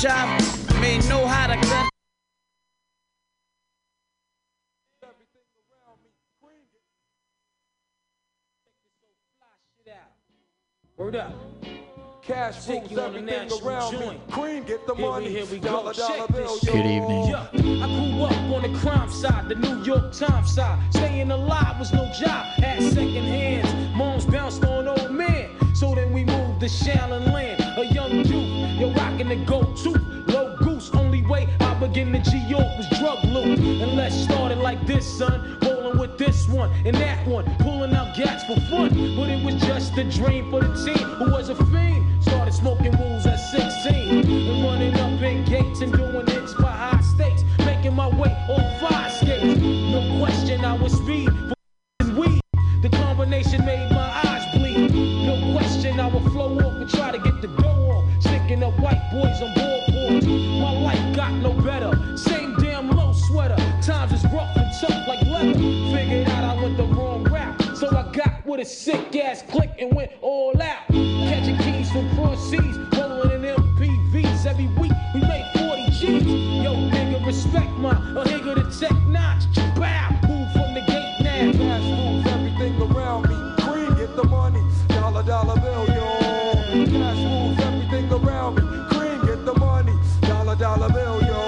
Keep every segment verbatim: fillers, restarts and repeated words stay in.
shop may know how to cut. Word up. Cash rules everything around me. Cream, get the money. Here we go. Check this. Good evening. I grew up on the crime side, the New York Times side. Staying alive was no job. At second hands, moms bounced on old men. So then we moved to Shaolin Land. A young youth, you're rocking the go-to. Low goose, only way I began to G-York was drug loot. And let's start it like this, son. With this one and that one, pulling out gats for fun, but it was just a dream for the team who was a fiend. Started smoking wools at sixteen and running up in gates and doing hits by high stakes, making my way on five skates. No question, I was speed for weed. The combination made my eyes bleed. No question, I would flow off and try to get the dough off, sticking up white boys on board boards. My life got no better. Same damn low sweater. Times is rough and tough like leather. Figured out I went the wrong route, so I got with a sick ass click and went all out. Catching keys from cross seas, rolling in M P Vs. Every week we made forty G's. Yo, nigga, respect my a nigga to tech notch. Bow, move from the gate now. Cash moves everything around me. Cream, get the money. Dollar, dollar bill, yo. Cash moves everything around me. Cream, get the money. Dollar, dollar bill, yo.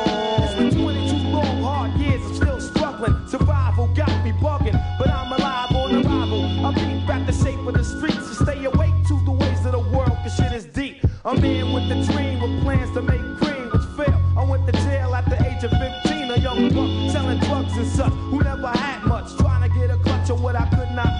Survival got me bugging, but I'm alive on arrival. I peep at the shape of the streets to stay awake to the ways of the world, cause shit is deep. I'm in with the dream with plans to make cream, which failed. I went to jail at the age of fifteen, a young buck selling drugs and such, who never had much, trying to get a clutch of what I could not.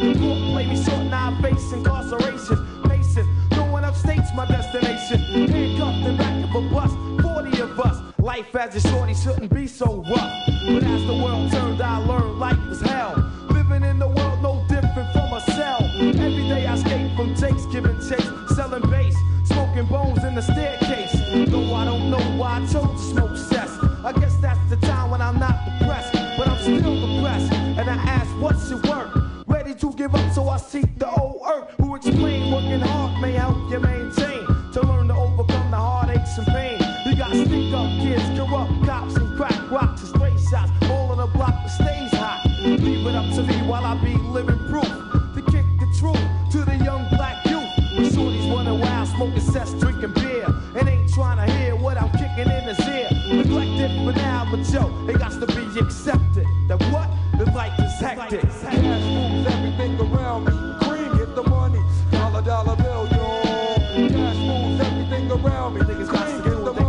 The court played me short, now I face incarceration. Pacing, throwing up states, my destination. Handcuffed in back of a bus, forty of us. Life as a shorty shouldn't be so rough, but as the world turned, I learned life was hell. Living in the world no different from a cell. Every day I skate from takes, giving chase, selling bass, smoking bones in the staircase. Though I don't know why I chose to smoke cess. I guess that's the time when I'm not depressed, but I'm still depressed. And I ask what's your work? Ready to give up, so I seek the old earth, who explain working hard may help you maintain, to learn to overcome the heartaches and pain. You got stick up kids, corrupt cops, and crack rocks and stray shots. All on the block that stays hot. Leave it up to me while I be living proof to kick the truth to the young black youth. The shorties running wild, smoking cess, drinking beer, and ain't trying to hear what I'm kicking in his ear. Neglected for now, but yo, it got to be accepted that what the life is hectic. Cash moves everything around me. Cream, get the money. Dollar, dollar bill, yo. Cash moves everything around me. Niggas got to get the money.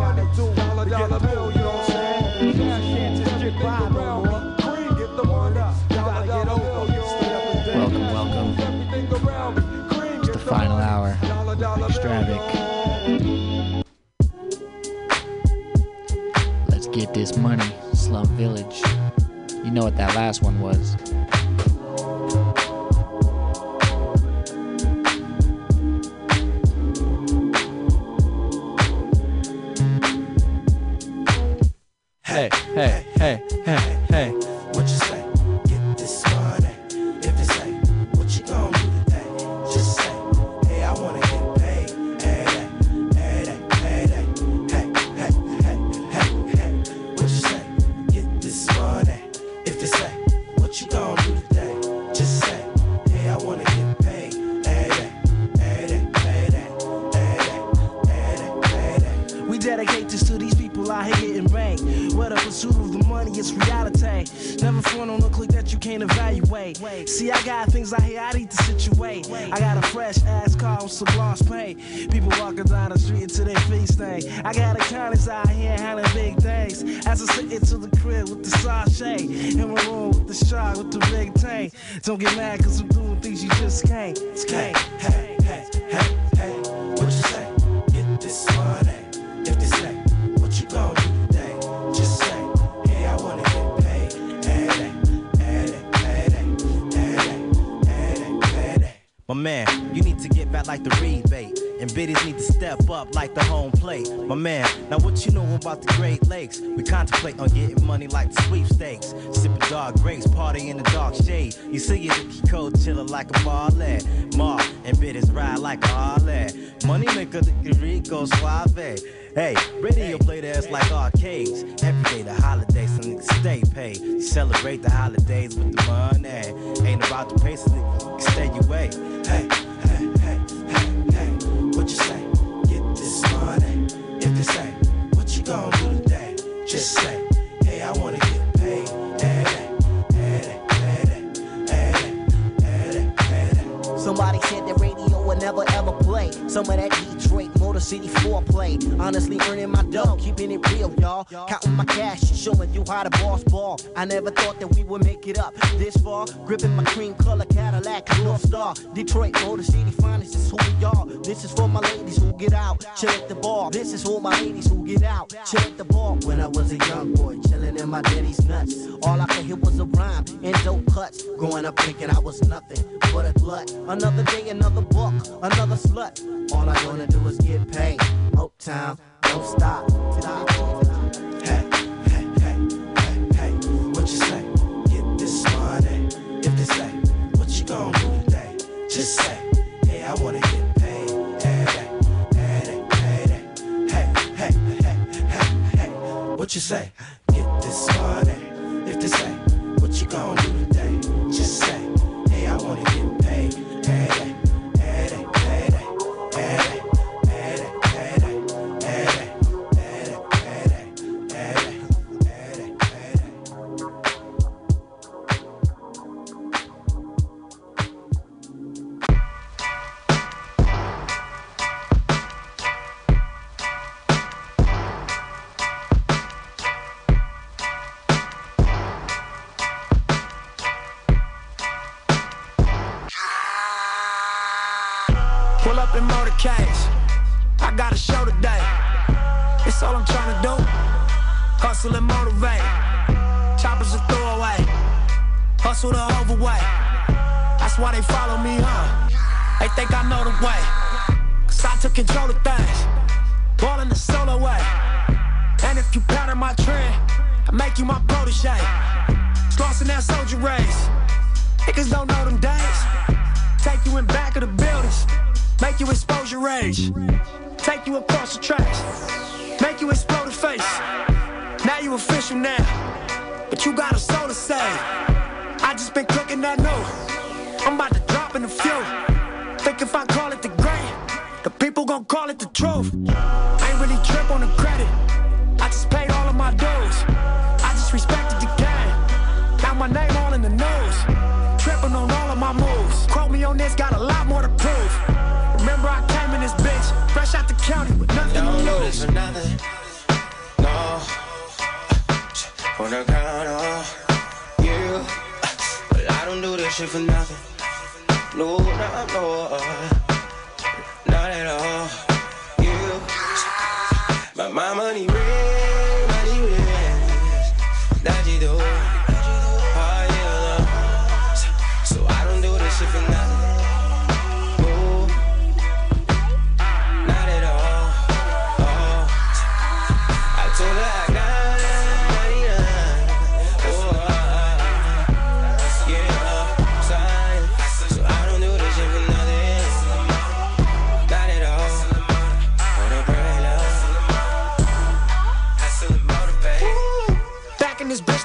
Dollar bill, you know what I'm saying? Can't just get by no more. Cream, get the money. Dollar, dollar bill, yo. Welcome, welcome. Everything around me. Cream, get the final hour. Dollar, dollar bill, yo. McStravick. Let's get this money. Slum Village. You know what that last one was. Hey, hey, hey, hey, hey, what you say? Get this money. If it's say, what you gon' do today? Just say, hey, I wanna get paid. Hey, hey, hey, hey, hey, hey, hey, hey, hey, hey, what you say? Get this money. If it's say, what you gon' do today? Just say, hey, I wanna get paid. Hey, hey, hey, hey, hey, hey, hey. We dedicate this to these people out here getting banged. Where the pursuit of the money is reality. Never front on a click that you can't evaluate. See, I got things out here I need to situate. I got a fresh ass car with some lost paint. People walking down the street until they feet stink. I got accountants out here handling big things. As I sit into the crib with the sachet. In my room with the shot with the big tank. Don't get mad cause I'm doing things you just can't. It's can't. Hey, hey, hey, hey, hey, what you say? Get this money. If this ain't what you gon' do today, just say, hey, I wanna get paid. Hey, hey, hey, hey, hey, hey, hey, hey. My man, you need to get back like the rebate. and biddies need to step up like the home plate. My man, now what you know about the Great Lakes? We contemplate on getting money like the sweepstakes. Sipping dark grapes, party in the dark shade. You see it, you cold chillin' like a barlet. Mark and biddies ride like a harlot. Money maker, the Rico Suave. Hey, radio play the ass like arcades. Every day the holidays, some niggas stay paid. Celebrate the holidays with the money. Ain't about the pay, some niggas stay away. Hey, hey, hey, hey, hey, what you say? Get this money. If they say, what you gon' do today? Just say, hey, I wanna get paid. Somebody said that radio would never ever play some of that Detroit Motor City foreplay. Honestly earning my dough, keeping it real, y'all. Counting my cash, showing you how to boss ball. I never thought that we would make it up this far. Gripping my cream color Cadillac North Star. Detroit Motor City finest is who we are. This is for my ladies who get out, chill at the bar. This is for my ladies who get out, chill at the bar. When I was a young boy, chilling in my daddy's nuts, all I could hear was a rhyme and dope cuts. Growing up thinking I was nothing but a glut. Another day, another buck, another slut. All I wanna do is get paid. Uptown, don't stop. Hey, hey, hey, hey, hey, what you say? Get this money. If they say, what you gon' do today? Just say, hey, I wanna get paid. Hey, hey, hey, hey, hey, hey, hey, hey, what you say? Get this money. If they say, what you gon' do today? Just say, hey, I wanna get paid. And motivate, choppers a throwaway, hustle the overweight, that's why they follow me, huh? They think I know the way, cause I took control of things, ballin' the solo way, and if you pattern my trend, I make you my protege, slossin' that soldier race, niggas don't know them days, take you in back of the buildings, make you expose your rage, take you across the tracks, make you explode the face. Now you official now, but you got a soul to save. I just been cooking that new, I'm about to drop in a few. Think if I call it the great, the people gon' call it the truth. I ain't really trip on the credit, I just paid all of my dues. I just respected the game, now my name all in the news. Tripping on all of my moves, quote me on this, got a lot more to prove. Remember I came in this bitch, fresh out the county with nothing to lose. Don't lose nothing, no. Wanna count on you, but I don't do this shit for nothing. No, no, no, not at all. You, but my money real, money real, that you do, oh yeah. So I don't do this shit for nothing. No, not at all. Oh, I told her.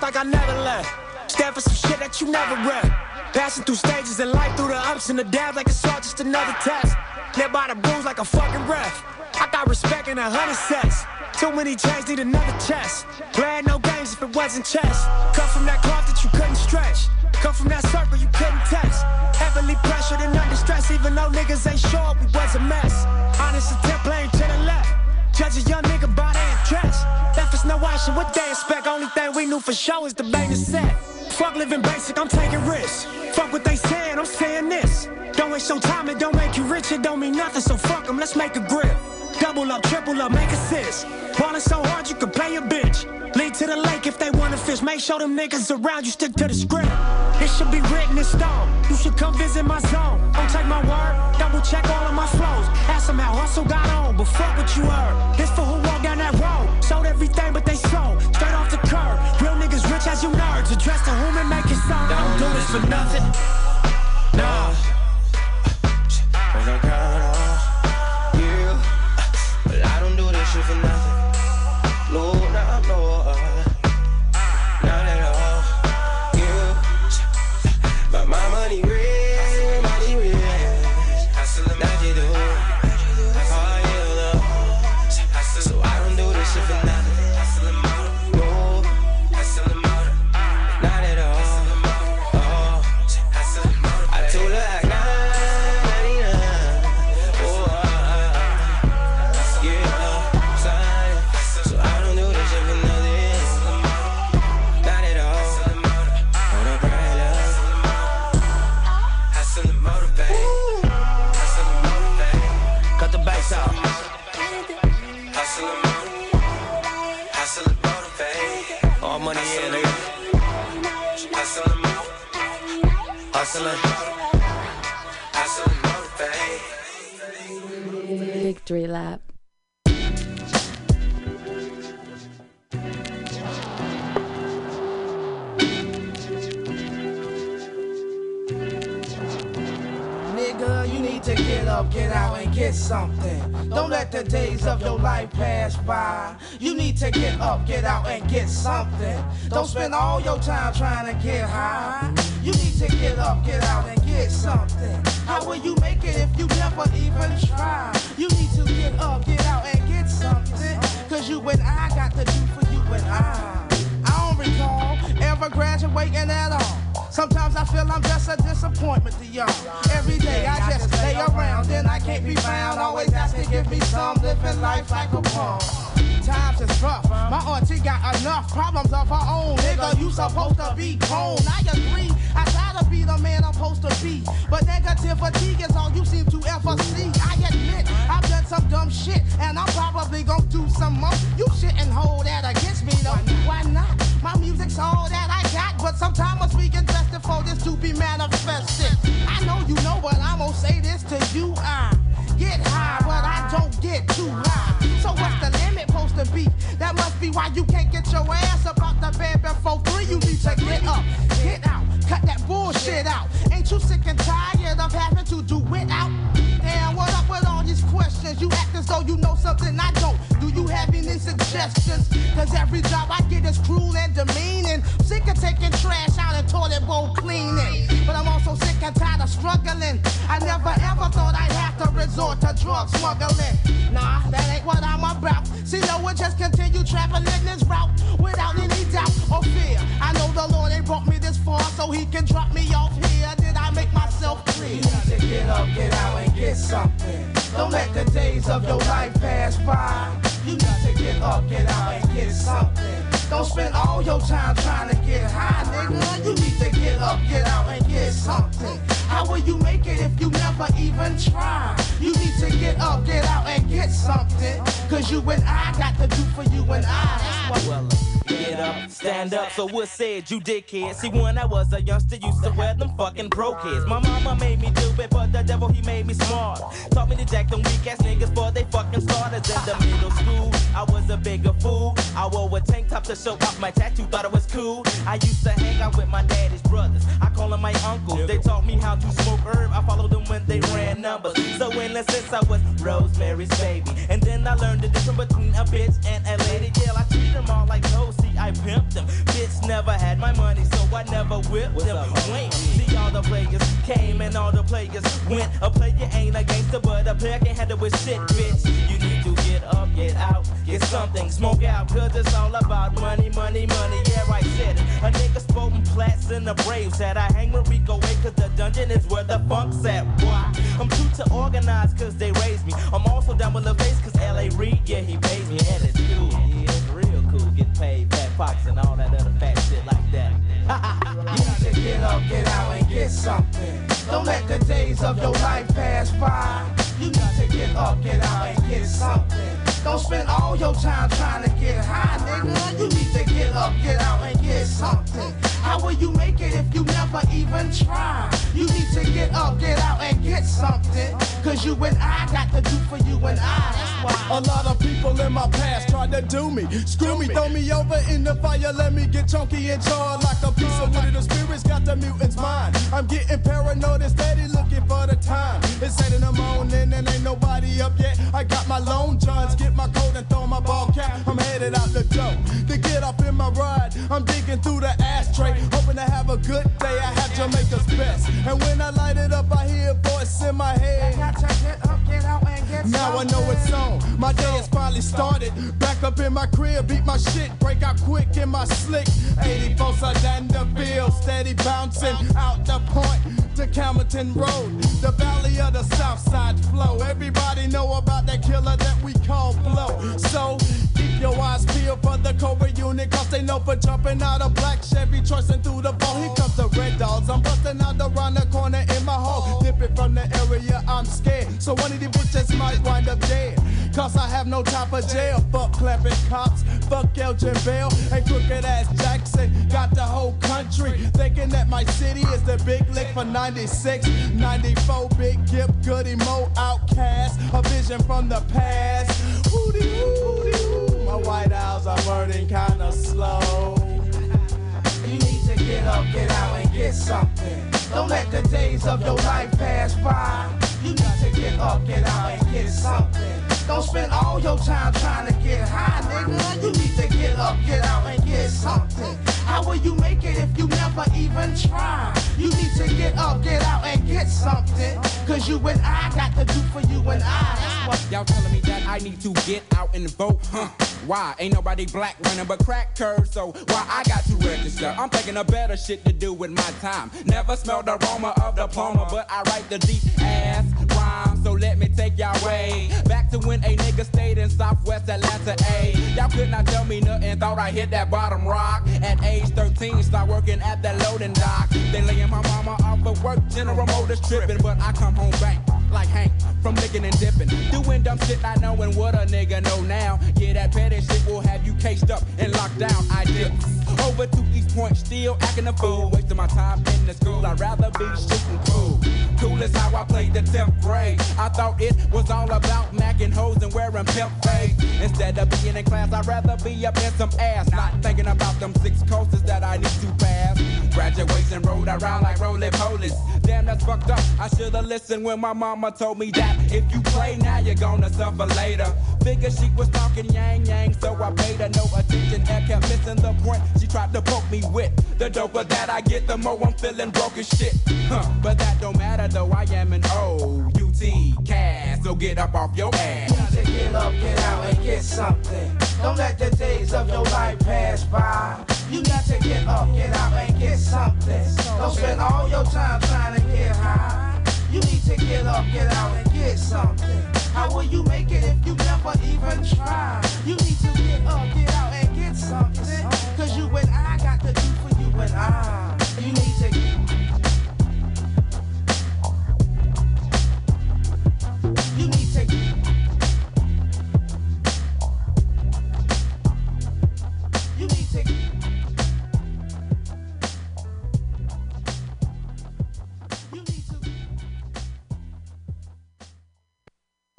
Like I never left, stand for some shit that you never read. Passing through stages in life, through the ups and the downs, like it's all just another test. Live by the rules like a fucking ref. I got respect in a hundred sets. Too many chains, need another chest. Glad no games if it wasn't chess. Cut from that cloth that you couldn't stretch. Come from that circle you couldn't test. Heavily pressured and under stress, even though niggas ain't sure we was a mess. Honest attempt playing to the left. Judge a young nigga by their dress. If it's no washing, what they expect? Only thing we knew for sure is the main set. Fuck living basic, I'm taking risks. Fuck what they saying, I'm saying this. Don't waste your time, it don't make you rich, it don't mean nothing, so fuck them, let's make a grip. Double up, triple up, make assists. Ballin' so hard you can play a bitch. Lead to the lake if they wanna fish. Make sure them niggas around you stick to the script. It should be written in stone. You should come visit my zone. Don't take my word, double check all of my flows. Ask them how hustle got on, but fuck what you heard. This for who walked down that road. Sold everything but they sold, straight off the curb. Real niggas rich as you nerds, address to whom and make it so. Don't do this for nothing. Nah. I don't count on you, but I don't do this shit for nothing. No, no, no. Victory lap. Nigga, you need to get up, get out, and get something. Don't let the days of your life pass by. You need to get up, get out, and get something. Don't spend all your time trying to get high. You need to get up, get out, and get something. How will you make it if you never even try? You need to get up, get out, and get something. Cause you and I got to do for you and I. I don't recall ever graduating at all. Sometimes I feel I'm just a disappointment to y'all. Every day I just lay around and I can't be found. Always asking, give me some, living life like a bum. Times is rough. My auntie got enough problems of her own. Nigga, you supposed to be grown. I agree. I try to be the man I'm supposed to be. But negativity is all you seem to ever see. I admit I've done some dumb shit, and I'm probably gonna do some more. You shouldn't hold that against me, though. Why not? My music's all that I got, but sometimes we can test it for this to be manifested. I know you know, but I'm gonna say this to you. I get high, but I don't get too high. So what's the limit supposed to be? That must be why you can't get your ass up out the bed before three. You need to get up, get out, cut that bullshit out. Ain't you sick and tired of having to do without? Damn, what up with all these questions? You act as though you know something I don't. Do you have any suggestions? Cause every job I get is cruel and demeaning. Sick of taking trash out and toilet bowl cleaning. But I'm also sick and tired of struggling. I never ever thought I'd have to resort to drug smuggling. Nah, that ain't what I'm about. See, no one just continue traveling this route without any doubt or fear. I know the Lord ain't brought me this far so he can drop me off here. Did I make myself clear? You need to get up, get out, and get something. Don't let the days of your life pass by. You need to get up, get out, and get something. Don't spend all your time trying to get high, nigga. You need to get up, get out, and get something. How will you make it if you never even try? You need to get up, get out, and get something. Cause you and I got to do for you and I. That's what get up, stand up, so what's said you dickhead? See, when I was a youngster, used to wear them fucking broke heads. My mama made me do it, but the devil, he made me smart. Taught me to jack them weak-ass niggas for they fucking starters. In the middle school, I was a bigger fool. I wore a tank top to show off my tattoo, thought it was cool. I used to hang out with my daddy's brothers. I call them my uncles. They taught me how to smoke herb. I followed them when they ran numbers. So in essence, I was Rosemary's baby. And then I learned the difference between a bitch and a lady. Yeah, I treat them all like those. See, I pimped them. Bitch never had my money, so I never whipped What's them. Up, Wait, see, all the players came and all the players went. A player ain't a gangster, but a player can't handle with shit, bitch. You need to get up, get out, get something. Smoke out, cause it's all about money, money, money. Yeah, I said it. A nigga spoken plats in the Braves that I hang with Rico away, cause the dungeon is where the funk's at. Why? I'm too to organize, cause they raised me. I'm also down with the face, cause L A. Reid, yeah, he pays me, and it's cool. Yeah, it's real cool. Get paid. Fox and all that other fat shit like that. You need to get up, get out, and get something. Don't let the days of your life pass by. You need to get up, get out, and get something. Don't spend all your time trying to get high, nigga. You need to get up, get out, and get get something. How will you make it if you never even try? You need to get up, get out, and get something. Cause you and I got to do for you and I. That's why. A lot of people in my past tried to do me. Screw me, throw me over in the fire. Let me get chunky and charred like a piece of wood. The spirits got the mutant's mind. I'm getting paranoid and steady looking for the time. It's eight in the morning and ain't nobody up yet. I got my lone johns, get my coat and throw my ball cap. I'm headed out the door to get up in my ride. I'm digging through the ashtray, hoping to have a good day. I have Jamaica's best. And when I light it up, I hear a voice in my head. Now I know it's on. My day has finally started. Back up in my crib, beat my shit, break out quick in my slick. eighty-four Sudander Field, steady bouncing out the point to Camerton Road, the valley of the South Side flow. Everybody know about that killer that we call Flow. So keep your eyes peeled for the Cobra unit, cause they know for jumping out of black Chevy, choicing through the ball. Here comes the Red Dogs. I'm busting out around the corner in my hole, dipping from the area. I'm scared, so one of these bitches might wind up dead. Cause I have no time for jail. Fuck clapping cops, fuck Elgin Bell and crooked ass Jackson. Got the whole country thinking that my city is the big lick for ninety-six, ninety-four, Big Gip, Goodie Mob, Outkast, a vision from the past. Woody, woody, woody. My white owls are burning kinda slow. You need to get up, get out, and get something. Don't let the days of your life pass by. You need to get up, get out, and get something. Don't spend all your time trying to get high, nigga. You need to get up, get out, and get something. How will you make it if you never even try? You need to get up, get out, and get something. Cause you and I got to do for you and I. That's what y'all telling me that I need to get out and vote, huh? Why? Ain't nobody black running but crack curves, so why I got to register? I'm thinking of better shit to do with my time. Never smelled the aroma of diploma, but I write the deep ass rhyme, so let me take y'all way back to when a nigga stayed in Southwest Atlanta, ayy. Y'all could not tell me nothing, thought I hit that bottom rock. At age thirteen, start working at that loading dock. Then laying my mama off of work, General Motors tripping, but I come home bang like Hank from licking and dipping, doing dumb shit not knowing what a nigga know now. Yeah, that petty shit will have you cased up and locked down. I dip over to East Point, still acting a fool, wasting my time in the school. I'd rather be shooting cool. Cool is how I played the tenth grade. I thought it was all about macking hoes and wearing pimp face. Instead of being in class, I'd rather be up in some ass, not thinking about them six coasters that I need to pass. Graduation rolled around like roly polies. Damn, that's fucked up. I should've listened when my mama told me that if you play now, you're gonna suffer later. Figure she was talking yang yang, so I paid her no attention and kept missing the point she tried to poke me with. The doper that I get, the more I'm feeling broke as shit. Huh, but that don't matter though, I am an O U T cast, so get up off your ass. You need to get up, get out, and get something. Don't let the days of your life pass by. You need to get up, get out, and get something. Don't spend all your time trying to get high. You need to get up, get out, and get something. How will you make it if you never even try? You need to get up, get out, and get something. Cause you and I got to do for you and I. You need to get You need to get You need to get You need to get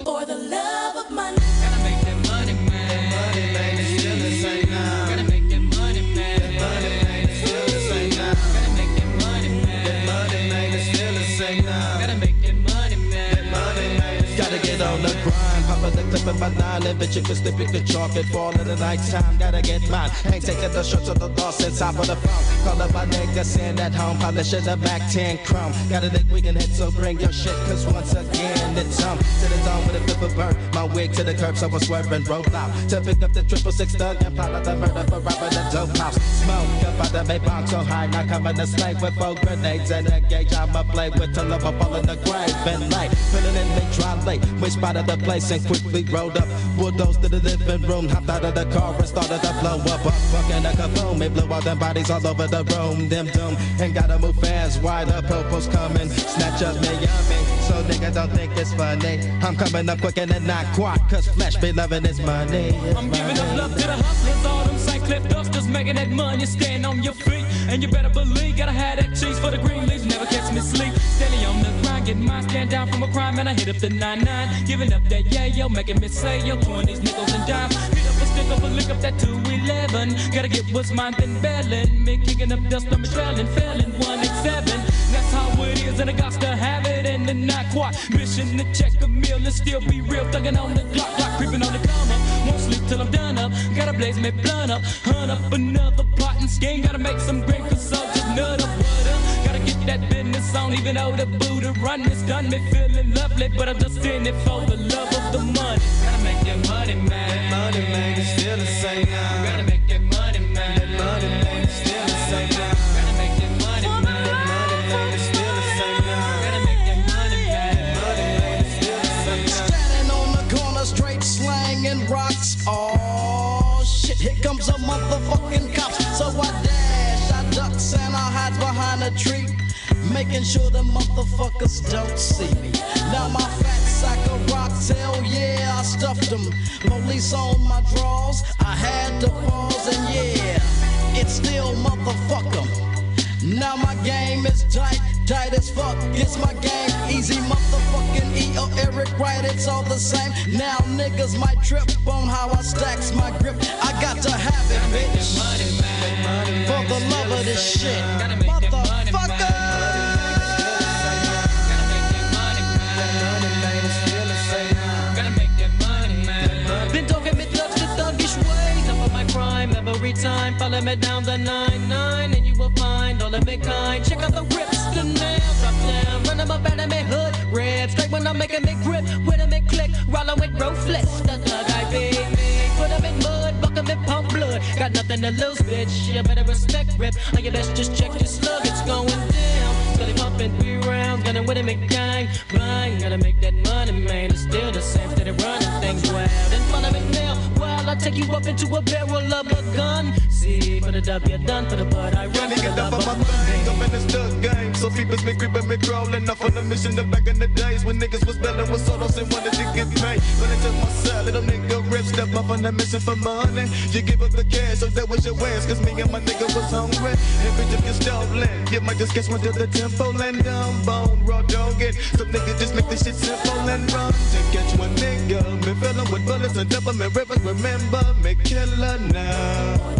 For the love of my life. Gotta make that money, man. Money, man, it's still the same now. Gotta make that money, man. That money, man, it's still the same now. Gotta make that money, man. That money, man, it's still the same now. Gotta make that money, man. That money, man. Gotta get on the grind, pop up the clip in my nine, and bitch, you can slip it to chocolate, fall in the nighttime, gotta get mine. Ain't taking the shots of the loss inside for the phone. Call up my nigga, send at home, polish in the back ten chrome. Gotta think we can hit, so bring your shit, cause once again it's on. To the zone with a flip of bird, my wig to the curb, so I swerve and roll out. To pick up the triple six thug and pile out the murder for robbing the dope house. Smoke up out the vape bomb so high, not coming to slave with four grenades and a gauge. I'ma play with till I'm up all in the grave and light. Filling in big dry late, which spot of the place and quickly rolled up. Bulldozed to the living room, hopped out of the car and started to blow up. Up, fucking a kaboom, it blew all them bodies all over the room. Them doom, and gotta move fast, why the purple's coming. Snatch up me, yummy, so niggas don't think it's funny. I'm coming up quick and then not quite, cause flesh be loving this money. It's I'm money. Giving up love to the hustlers, all them psychos. clipped up, just making that money, stand on your feet. And you better believe, gotta have that cheese for the green leaves, never catch me sleep. Steady on the grind, get mine, stand down from a crime, and I hit up the nine nine. Giving up that yeah, yo, making me say, yo, pouring these nickels and dimes. Hit up a stick up a lick up that two eleven. Gotta get what's mine, then bailing. Me kicking up dust, I'm trailing, failing, one and seven. That's how it is, and I got to have it, and the not quite. Mission to check a meal and still be real, thugging on the clock, clock creeping on the come up. Won't sleep till I'm done up, gotta blaze me blunt up, hunt up another plot and scheme, gotta make some green consultants nut up, what up, gotta get that business on, even though the Buddha run this done me feeling lovely, but I'm just in it for the love of the money. Gotta make that money, man. That money, man, it's still the same now. Gotta make that money, man. That money, man, it's still the same now. Rocks. Oh shit, here comes a motherfucking cop. So I dash, I ducks, and I hide behind a tree, making sure the motherfuckers don't see me. Now my fat sack of rocks, hell yeah, I stuffed them. Police on my drawers, I had to pause, and yeah, it's still motherfucker. Now my game is tight, tight as fuck. It's my game, easy motherfucking E or Eric Wright, it's all the same. Now niggas might trip on how I stacks my grip. I got to have it, bitch. For the love of this shit, motherfucker. Every time, follow me down the nine nine, and you will find all of it kind. Check out the rips, the nails, drop down, run them up out of me hood, ribs, straight when I'm making me grip, when I'm in click, rolling with roofless, the thug I be, put them in mud, buck them in pump blood, got nothing to lose, bitch, you better respect rip, or you best just check your slug, it's going down, Billy pumping three rounds, got him with a McGang, run, gotta make that money, man, it's still the same, steady running things wild, and follow me now, while I take you up into a barrel of a gun. See, for the W done, for the part I run, for the love of my thing. I'm in this thug game, so people's been creeping, been crawling off on a mission. That back in the days when niggas was battling with solos and wanted to get paid. When I took my side, little nigga rip, step off on a mission for money. You give up the cash, so that was your ass, cause me and my nigga was hungry. And bitch, if you're stolen, you might just catch one to the tempo and down bone, raw dog it. Some niggas just make this shit simple and run to catch one nigga. Me filling with bullets and double me rivers, remember me killer now.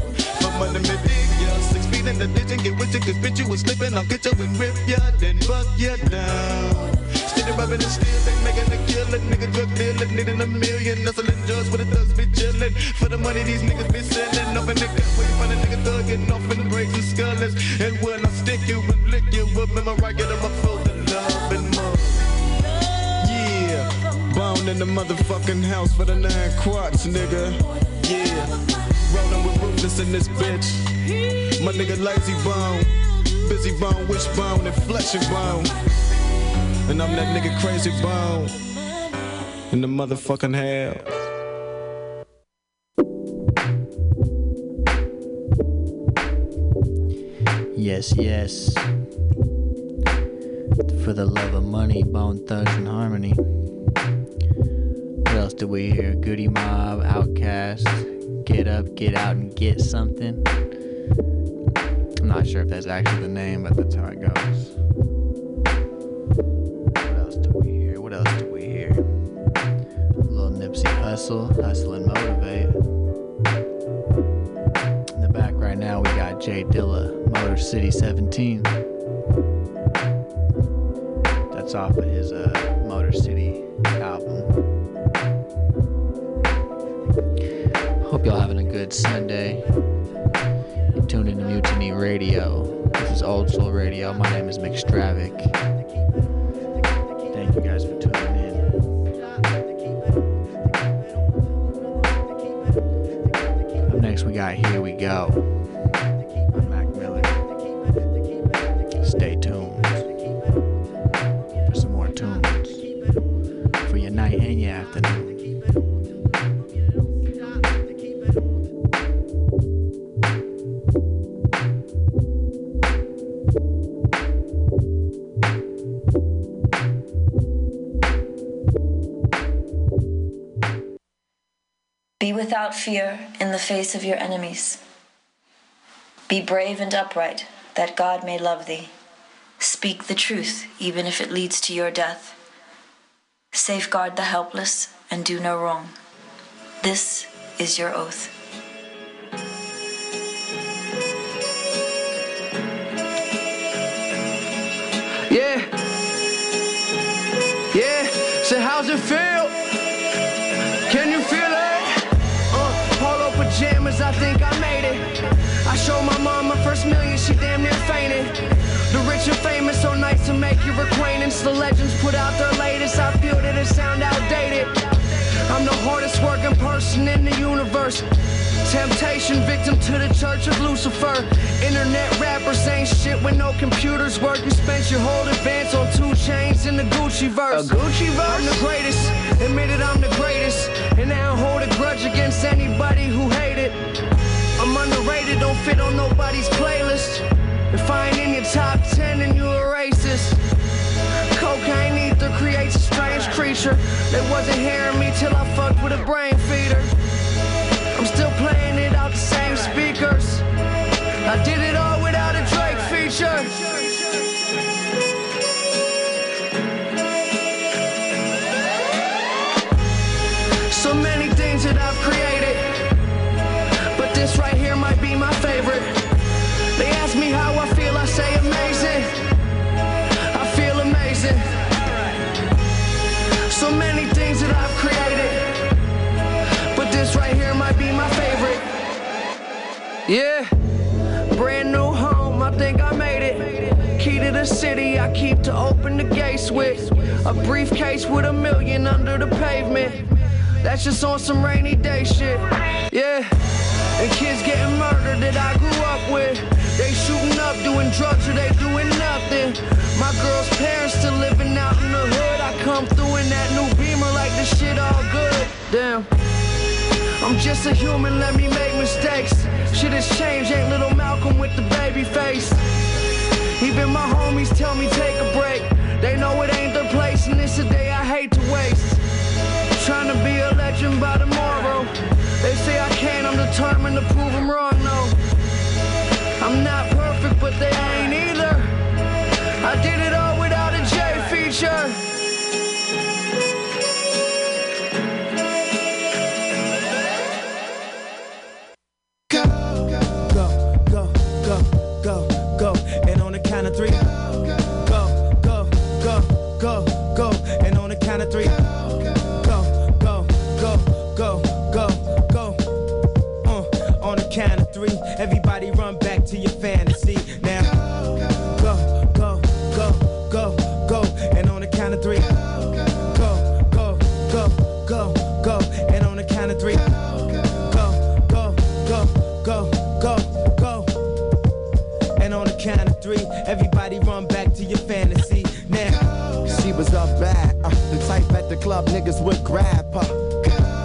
My money me dig ya, six feet in the ditch and get with ya, cause bitch you was slipping, I'll get you and rip ya, then buck ya down. Steady robbing and stealing, making a killing, nigga drug dealing, needing a million, hustling drugs with the thugs be chilling. For the money these niggas be selling, off in the cut where you find a nigga thugging, off in the braids and scullers. And when I stick you and lick you up in my rocket, I'ma full of love and more. Bone in the motherfucking house for the nine quarts, nigga. Yeah, rolling with ruthless in this bitch. My nigga Lazy Bone, Busy Bone, Wish Bone, and Flesh and Bone. And I'm that nigga Crazy Bone in the motherfucking hell. Yes, yes. For the love of money, Bone Thugs and Harmony. What else do we hear? Goodie Mob, Outkast, Get Up, Get Out, and Get Something. I'm not sure if that's actually the name, but that's how it goes. What else do we hear? What else do we hear? A little Nipsey Hustle, Hustle and Motivate. In the back right now, we got Jay Dilla, Motor City seventeen. That's off of his uh, Motor City album. Hope y'all having a good Sunday. You're tuned into Mutiny Radio. This is Old Soul Radio. My name is McStravick. Thank you guys for tuning in. Up next we got Here We Go. I'm Mac Miller. Stay tuned for some more tunes for your night and your afternoon. Be without fear in the face of your enemies. Be brave and upright, that God may love thee. Speak the truth, even if it leads to your death. Safeguard the helpless and do no wrong. This is your oath. Yeah. Yeah. So how's it feel? Can you feel it? Uh, polo pajamas, I think I made it. I showed my mom my first million, she damn near fainted. The rich and famous, so nice to make your acquaintance. The legends put out their latest, I feel that it sound outdated. I'm the hardest working person in the universe. Temptation, victim to the church of Lucifer. Internet rappers ain't shit when no computers work. You spent your whole advance on two chains in the Gucci verse. A Gucci verse? I'm the greatest, admitted I'm the greatest. And I don't hold a grudge against anybody who hate it. I'm underrated, don't fit on nobody's playlist. If I ain't in your top ten, then you a racist. Cocaine ether creates a strange creature. They wasn't hearing me till I fucked with a brain feeder. I'm still playing it out the same speakers. I did it all without a Drake feature. So many things that I've created, but this right here might be my favorite. They ask me how I feel, I say amazing. I feel amazing. So many things that I've created, this right here might be my favorite. Yeah. Brand new home, I think I made it. Key to the city, I keep to open the gates with. A briefcase with a million under the pavement. That's just on some rainy day shit. Yeah. And kids getting murdered that I grew up with. They shooting up, doing drugs, or they doing nothing. My girl's parents still living out in the hood. I come through in that new Beamer like this shit all good. Damn. I'm just a human, let me make mistakes. Shit has changed, ain't little Malcolm with the baby face. Even my homies tell me take a break. They know it ain't their place, and it's a day I hate to waste. Trying to be a legend by tomorrow. They say I can't, I'm determined to prove them wrong, no. I'm not perfect, but they ain't either. I did it all without a J feature. Three. Go, go, go, go, go, go, and on the count of three. Go, go, go, go, go, go, uh, on the count of three. Everybody run back to your fantasy now. Go, go, go, go, go, and on the count of three. Go, go, go, go, go, and on the count of three. Go, go, go, go, go, go, and on the count of three. Everybody run back to your fantasy now. She was up bad, uh, the type at the club niggas would grab her.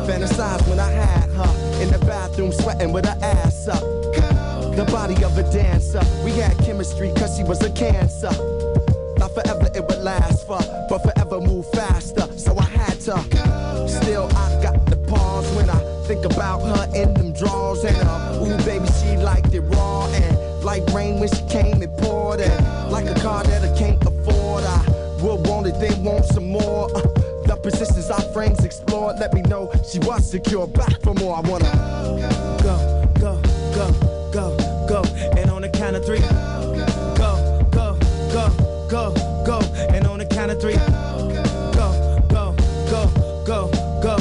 Fantasize when I had her in the bathroom sweating with her ass up. The body of a dancer. We had chemistry cause she was a cancer. Not forever it would last for, but forever move faster. So I had to. Still I got the pause when I think about her in them drawers. And uh, ooh baby she liked it raw and. Like rain when she came and poured it. Like a car that I can't afford. I would want it, then want some more. Uh, the positions our frames explored. Let me know she was secure. Back for more. I wanna go, go, go, go, go, go. And on the count of three. Go, go, go, go, go. And on the count of three. Go, go, go, go, go,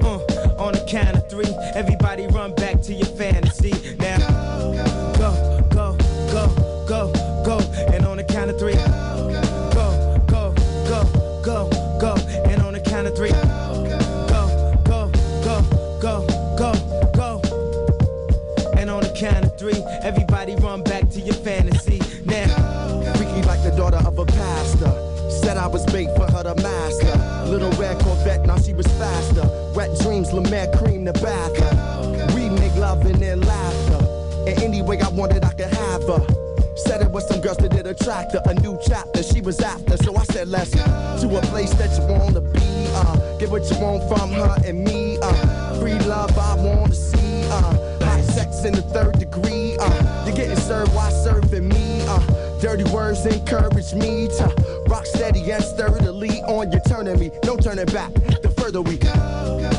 go. Uh, on the count of three. Everybody run back to your fantasy now. Three. Go, go, go, go, go, and on the count of three. Go, go, go, go, go, go, and on the count of three. Everybody run back to your fantasy now. Freaky like the daughter of a pastor. Said I was bait for her to master. Little red Corvette, now she was faster. Wet dreams, La Mer cream, the bath. We make love and then laughter. And any way I wanted, I could have her. Said it was some girls that did attract her, a new chapter she was after. So I said, let's go to a place that you wanna be. Uh, get what you want from her and me. Uh, free love I wanna see. Uh, high sex in the third degree. words encourage me to rock steady and sturdily on your turn and me. No turning back, the further we go, go,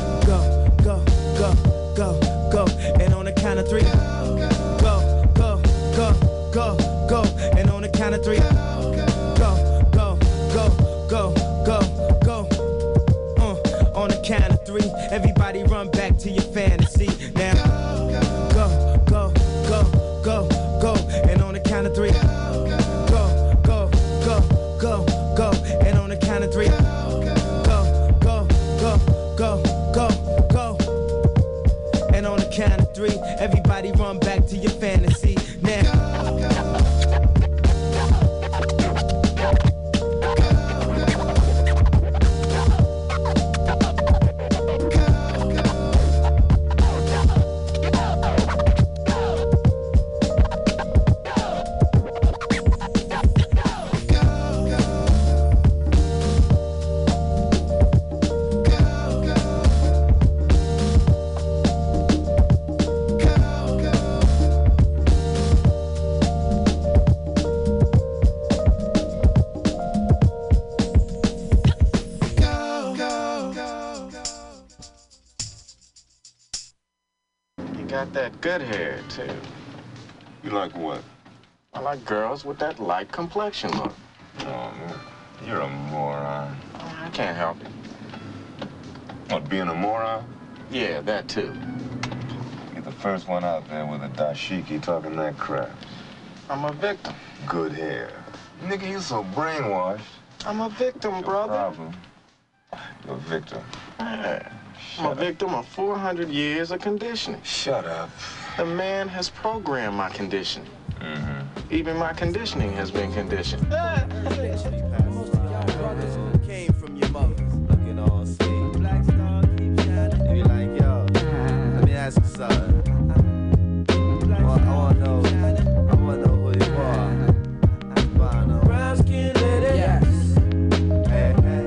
go, go, go, go, go. And on the count of three, go, go, go, go, go, go. And on the count of three, go, go, go, go, go, go. Uh, on the count of three, everybody run back to your fantasy now. Go, go, go, go, go, go. And on the count of three, three. Go, go, go, go, go, go. And on the count of three, everybody run back to your fantasy now. Go, go, good hair, too. You like what? I like girls with that light complexion look. Oh, man. You're a moron. I can't help it. What, being a moron? Yeah, that, too. You're the first one out there with a dashiki talking that crap. I'm a victim. Good hair. Nigga, you so brainwashed. I'm a victim, Your brother. Problem. You're a victim. Yeah. Shut I'm a up. victim of four hundred years of conditioning. Shut up. The man has programmed my conditioning. Mm-hmm. Even my conditioning has been conditioned. Came from your mother, looking all sweet. Black star keep shining. If you like, yo, let me ask you something. I want to know, I want to know who you are. Brown skin lady. Yes. Hey, hey,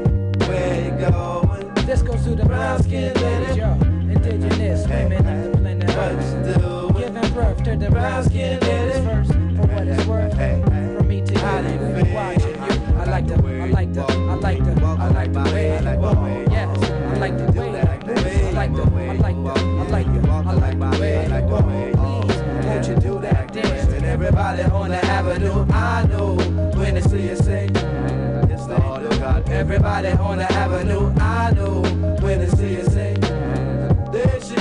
where you going? This goes to the brown skin. The brown skin ladies first, for what it's worth. From me to you, and watching you. I like the, I like the, I like the, I like the way you walk. Yes, I like the way you move. I like the, I like the, I like the, I like the way you walk. Please, won't you do that dance? And everybody on the avenue, I know when they see you say, it's the heart of God. Everybody on the avenue, I know when they see you say.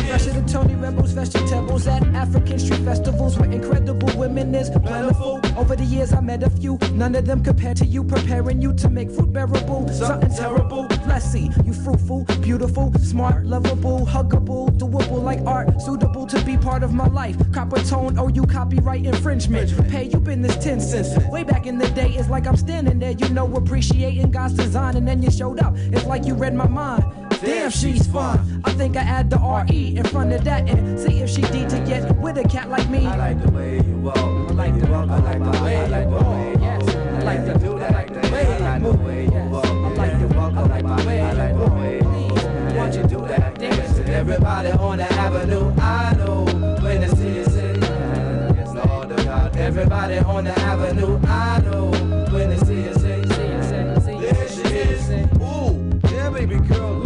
Fresher than Tony Rebels, vegetables at African street festivals where incredible women is plentiful. Over the years I met a few, none of them compared to you, preparing you to make fruit bearable. Something terrible, blessy, you fruitful, beautiful, smart, lovable, huggable, doable like art, suitable to be part of my life. Copper tone, oh you copyright infringement. Pay you business ten cents. Way back in the day, it's like I'm standing there, you know, appreciating God's design, and then you showed up. It's like you read my mind. Damn, she's fun. I think I add the R E in front of that and see if she D to get with a cat like me. I like the way you walk. I like the walk. I like the way you walk. Yes. I like the do that. I like the way I move. I like the walk. I like the way I move. Please, won't you do that dance? And everybody on the avenue, I know when the season. It's Lord of God. Everybody on the avenue, I know when the season. There she is. Ooh, yeah, baby girl.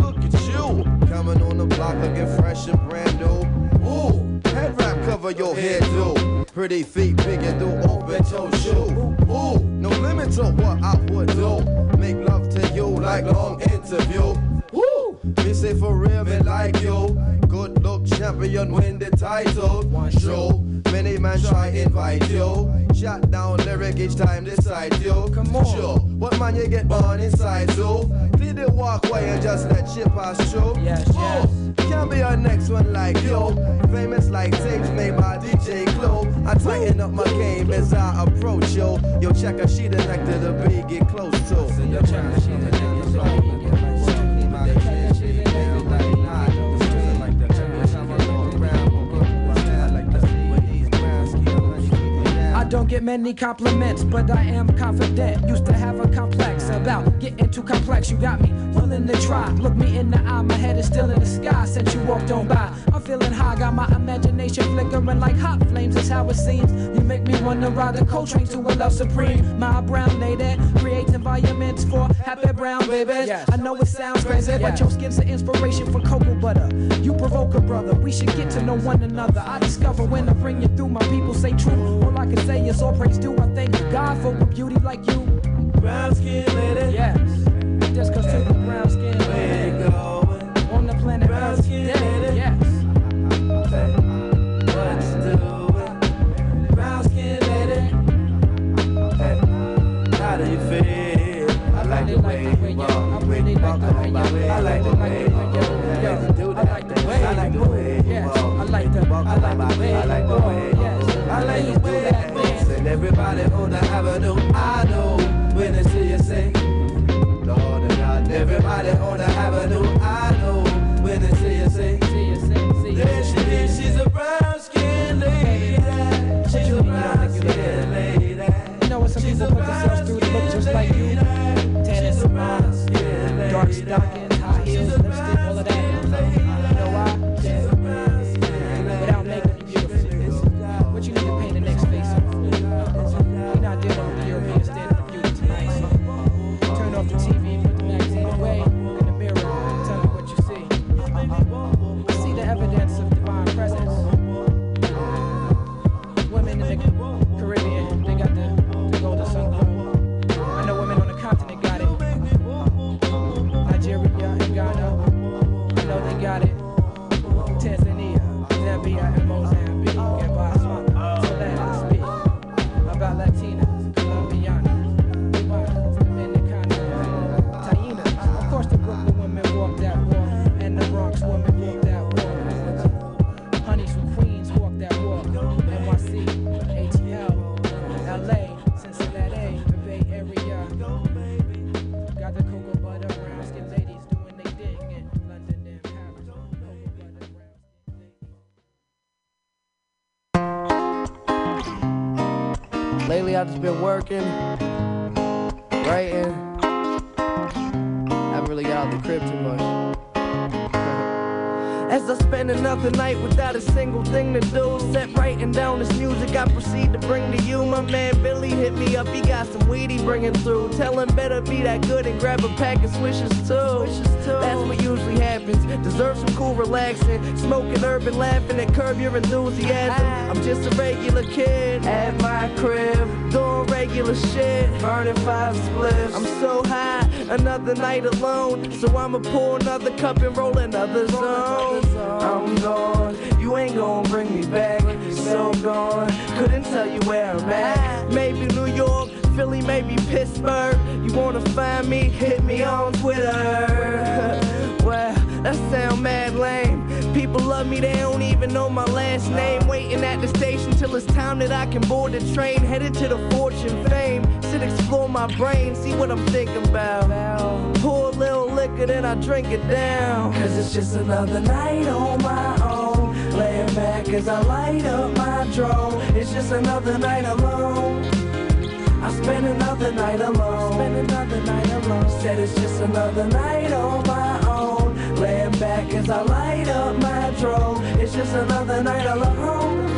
Coming on the block looking fresh and brand new. Ooh, head wrap cover your head too. Pretty feet bigger through open toe shoe. Ooh, no limit to what I would do. Make love to you like long interview. Woo, me say for real me like you. Good look champion win the title. One show, many man try invite you. Shot down lyric each time decide you. Come on, sure, what man you get born inside you? Clear the walkway and just let shit pass through. Yes, yes. Oh, can't be our next one like yo. Famous like tapes made by D J Clue. I tighten up my game as I approach yo. Yo checker, she the neck to the B, get close to. Yo checker, she the neck to the B. Don't get many compliments, but I am confident. Used to have a complex about getting too complex. You got me willing to try. Look me in the eye, my head is still in the sky since you walked on by. I'm feeling high, got my imagination flickering like hot flames, that's how it seems. You make me wanna ride the coal train to a love supreme. My brown lady creates environments for happy brown babies. Yes. I know it sounds crazy, yes. But your skin's an inspiration for cocoa butter. You provoke a brother, we should get to know one another. I discover when I bring you through, my people say true. All I can say is all praise due, I thank God for a beauty like you. Brown skin lady. Yes, just cause you're brown skin lady. We're going on the planet brown Earth skin today. Lady. Yes. I like the way you do that. I like the way I like the way I like the I like the way I like the way I like the way that dance. And everybody on the avenue, I know when they see you sing. Lord of God, everybody on the avenue, I know when they see you sing. There she is, she's a brown skin lady. She's a brown skin lady. You know what, some people put themselves through the look just like you. Tannin smiles, dark stockings. She's a all of that. You know why? Yeah. Yeah. Without making you beautiful. But you need to paint the next face off. We're not dealing with the European standard of beauty tonight. Turn off the T V, put the magazine away, in the mirror, and tell me what you see. I see the evidence of divine presence. Women in the Caribbean, they got the, the golden sun. I know women on the continent got it. Nigeria. Got it. Tanzania, Zambia, and Mozambique, and Botswana. So let us speak about Latinas, Colombianas, Cubanas, Dominicanas, Tainas. Of course, the Brooklyn women walk that walk, and the Bronx women walk that walk. Honeys from Queens walk that walk. N Y C, H E L, L A, Cincinnati, the Bay Area. Got the cocoa butter, brown skin ladies doing their thing. Lately, I've just been working, writing. I haven't really got out the crib too much. As I spend another night without a single thing to do, set writing down this music I proceed to bring to you. My man Billy hit me up, he got some weed he bringing through. Tell him better be that good and grab a pack of swishes too. That's what usually happens. Deserve some cool relaxing, smoking urban, laughing and curb your enthusiasm. I'm just a regular kid at my crib, doing regular shit, burning five spliffs. I'm so high, another night alone, so I'ma pour another cup and roll another zone. I'm gone, you ain't gon' bring me back, so gone, couldn't tell you where I'm at. Maybe New York, Philly, maybe Pittsburgh. You wanna find me, hit me on Twitter. Well, that sound mad lame. People love me, they don't even know my last name. Waiting at the station till it's time that I can board the train, headed to the fortune fame. Sit, explore my brain, see what I'm thinking about. Pour a little liquor, then I drink it down. Cause it's just another night on my own. Laying back as I light up my drone. It's just another night alone. I spend another night alone. Spend another night alone. Said it's just another night on my own. Laying back as I light up my drone. It's just another night alone.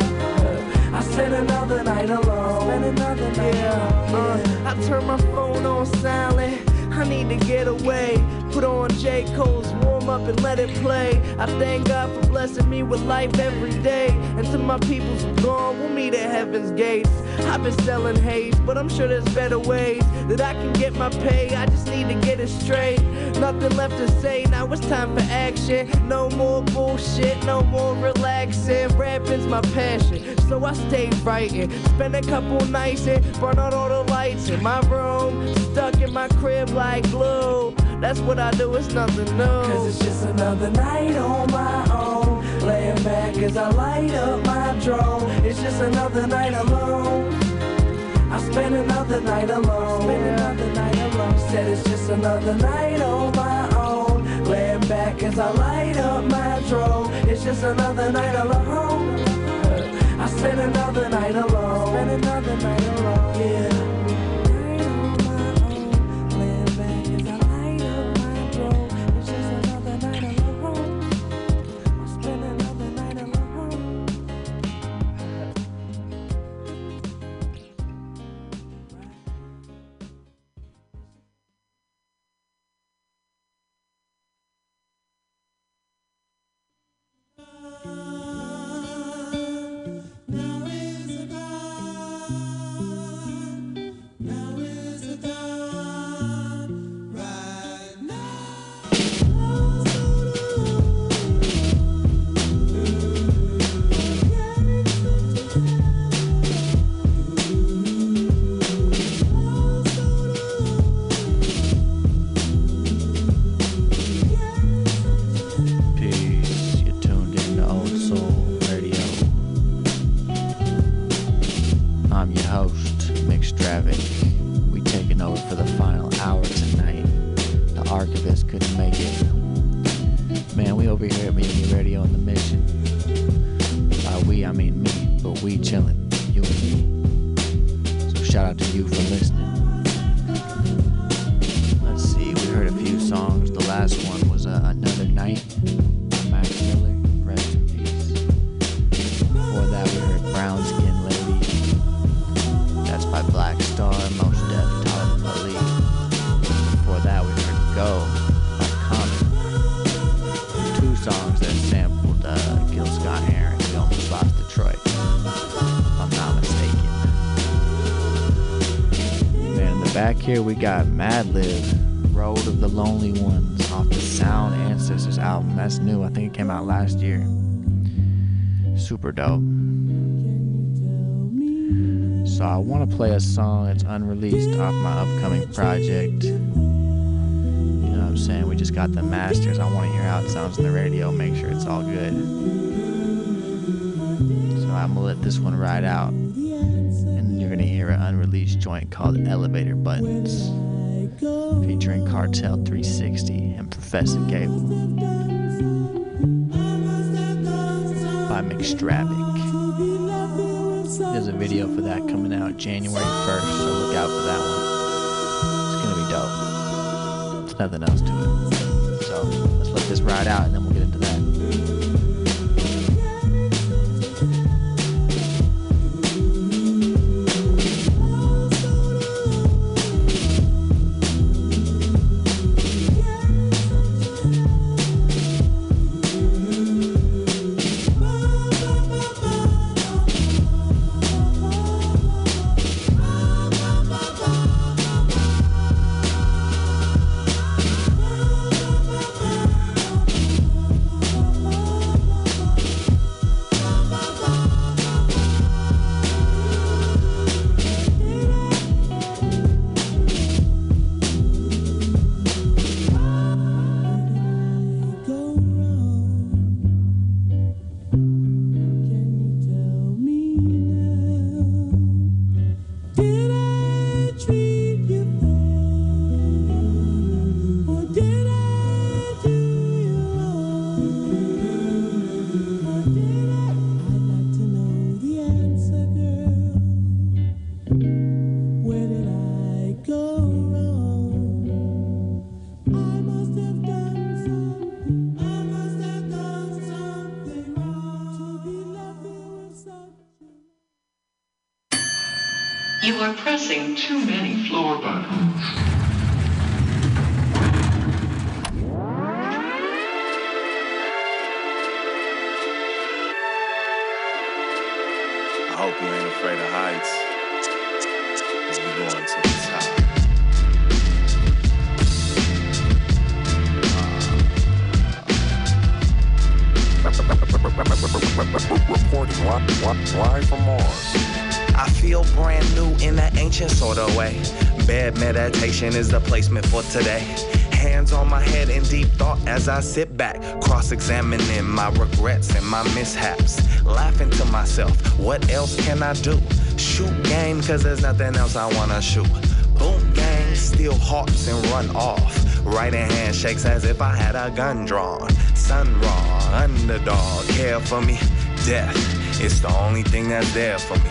I spend another night alone. Spend another night alone. Yeah. Uh, I turn my phone on silent. I need to get away. Put on J. Cole's Warm Up and let it play. I thank God for blessing me with life every day. And to my peoples who gone, we'll meet at heaven's gates. I've been selling haze, but I'm sure there's better ways that I can get my pay. I just need to get it straight. Nothing left to say, now it's time for action. No more bullshit, no more relaxing. Rapping's my passion, so I stay writing. Spend a couple nights and burn out all the lights in my room. Stuck in my crib like glue. That's what I do, it's nothing new. Cause it's just another night on my own. Laying back as I light up my drone. It's just another night alone. I spend another night alone. Spend another night alone. Said it's just another night on my own. Laying back as I light up my drone. It's just another night alone. I spend another night alone. Spend another night alone. Yeah. Another night. we chillin', you and me. So shout out to you for listening. Let's see, we heard a few songs. The last one was uh, Another Night by Mac Miller, rest in peace. Before that we heard Brown Skin Lady, that's by Black Star, Mos Def, Talib Kweli. Before that we heard Go by Common. Two songs that sampled uh, Gil Scott-Heron, We Almost Lost Detroit, if I'm not mistaken. Then in the back here we got Madlib, Road of the Lonely Ones, off the Sound Ancestors album. That's new, I think it came out last year. Super dope. So I want to play a song that's unreleased off my upcoming project. You know what I'm saying? We just got the masters. I want to hear how it sounds on the radio, make sure it's all good. I'm gonna let this one ride out, and you're gonna hear an unreleased joint called Elevator Buttons, featuring Cartel three sixty and Professor Gable, by McStravick. There's a video for that coming out January first, so look out for that one. It's gonna be dope. There's nothing else to it. So let's let this ride out, and then we'll get into that. Too many floor buttons. I hope you ain't afraid of heights, 'cause we're going to the top. Reporting live from Mars. I feel brand new in an ancient sort of way. Bad meditation is the placement for today. Hands on my head in deep thought as I sit back, cross-examining my regrets and my mishaps. Laughing to myself, what else can I do? Shoot game, 'cause there's nothing else I wanna shoot. Boom gang, steal hearts and run off. Right hand shakes as if I had a gun drawn. Sun raw, underdog, care for me. Death, it's the only thing that's there for me.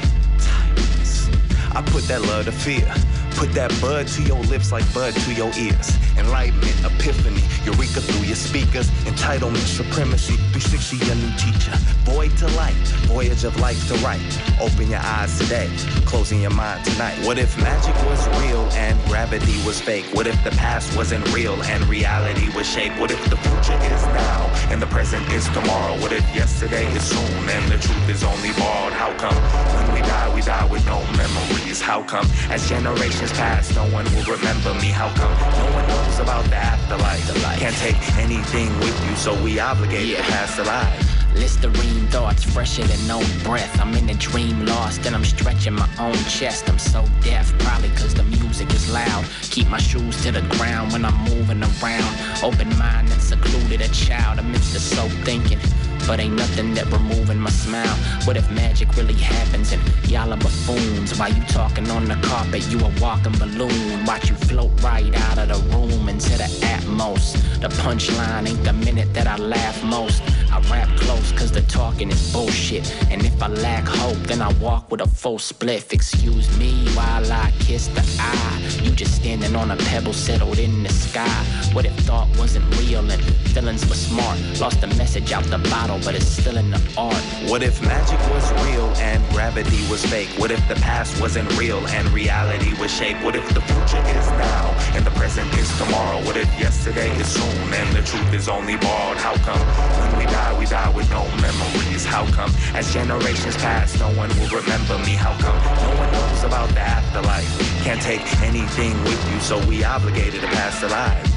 I put that love to fear, put that bud to your lips like bud to your ears. Enlightenment, epiphany, eureka through your speakers. Entitlement, supremacy, three sixty your new teacher. Void to light, voyage of life to right. Open your eyes today, closing your mind tonight. What if magic was real and gravity was fake? What if the past wasn't real and reality was shaped? What if the future is now and the present is tomorrow? What if yesterday is soon and the truth is only borrowed? How come when we die, we die with no memories? How come as generations pass, no one will remember me? How come no one knows about the afterlife? Can't take anything with you, so we obligate yeah. to pass the life. Listerine thoughts, fresher than no breath. I'm in a dream lost and I'm stretching my own chest. I'm so deaf, probably 'cause the music is loud. Keep my shoes to the ground when I'm moving around. Open mind and secluded a child amidst the soul thinking. But ain't nothing that removing my smile. What if magic really happens and y'all are buffoons? While you talking on the carpet, you a walking balloon. Watch you float right out of the room into the atmos. The punchline ain't the minute that I laugh most. I rap close cause the talking is bullshit. And if I lack hope, then I walk with a full spliff. Excuse me while I kiss the eye. You just standing on a pebble settled in the sky. What if thought wasn't real and feelings were smart? Lost the message out the bottle, but it's still in the art. What if magic was real and gravity was fake? What if the past wasn't real and reality was shaped? What if the future is now and the present is tomorrow? What if yesterday is soon and the truth is only borrowed? How come when we die, we die with no memories? How come as generations pass, no one will remember me? How come no one knows about the afterlife? Can't take anything with you, so we obligated to pass alive.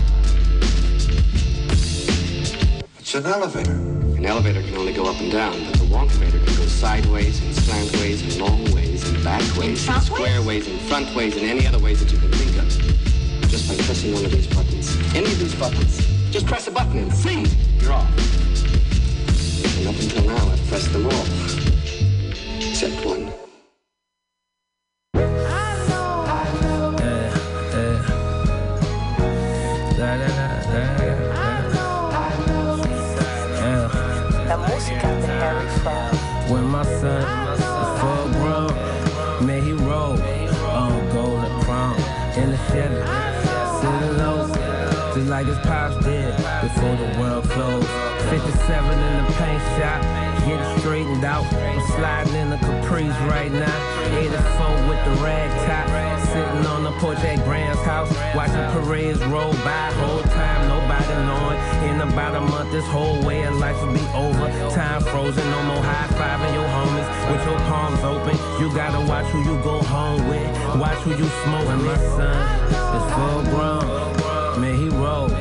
It's an elevator. An elevator can only go up and down, but the walkvator can go sideways and slantways and long ways and back ways and square ways and front ways and any other ways that you can think of. Just by pressing one of these buttons. Any of these buttons. Just press a button and see, you're off. And up until now, I've pressed them all. Except one. When my son is full grown, may he roll on golden crown in the Chevy, sitting low, just like his pops did before the world closed. fifty-seven in the paint shop, getting straightened out. I'm sliding in the Caprice right now. eighty-four with the rag top, sitting on the porch at Grand's house, watching parades roll by. Whole time nobody knowing. In about a month, this whole way of life will be over. Time frozen, no more high-fiving your homies with your palms open. You gotta watch who you go home with, watch who you smoke. And my son is full grown, man, he roll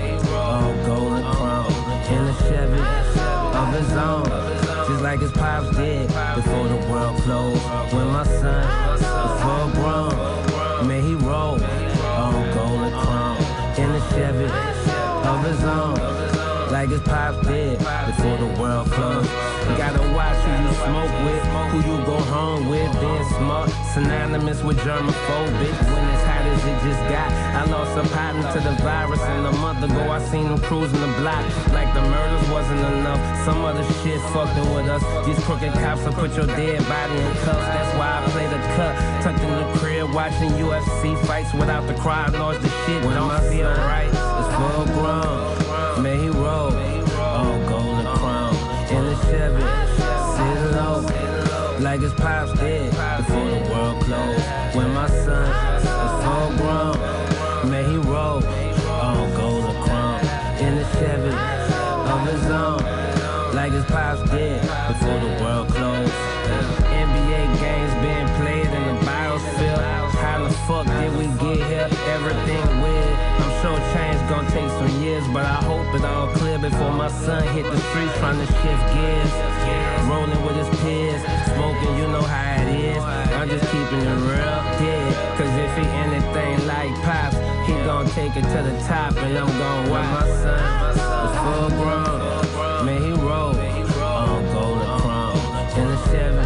all golden chrome in a Chevy of his own, just like his pops did before the world closed. When my son is full grown, man, he roll all golden chrome in a Chevy of his own, like his pops did before the world closed. You gotta watch who you smoke with, who you go home with. Being smart, synonymous with germophobic. When it's hot as it just got, I lost a partner to the virus, and a month ago I seen them cruising the block. Like the murders wasn't enough, some other shit fucking with us. These crooked cops will put your dead body in cuffs. That's why I play the cut, tucked in the crib, watching U F C fights without the crowd. Lost the shit, when don't feel right. It's full grown. May he roll, all golden crown in the Chevy, sit low, like his pops did before the world closed. When my son is full grown, may he roll, all golden crown in the Chevy of his own, like his pops did before the world closed. N B A games being played in the biosphere. How the fuck did we get here? Everything weird. I'm sure change gonna take some years, but I hope it all clear before my son hit the streets trying to shift gears. Rolling with his peers, smoking, you know how it is. I'm just keeping it real dead, cause if he anything like Pops, he gonna take it to the top, and I'm gonna watch. My son is full grown, man, he roll on golden chrome in the Chevy,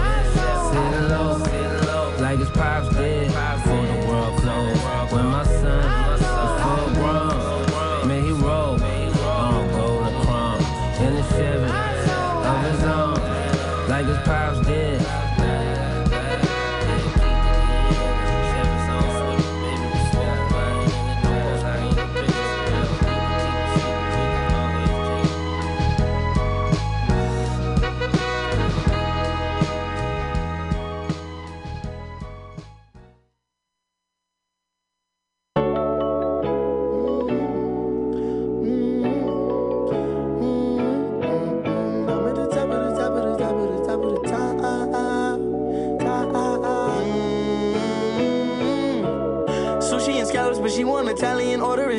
sitting low, like his Pops did before the world closed. When my son like his pops did.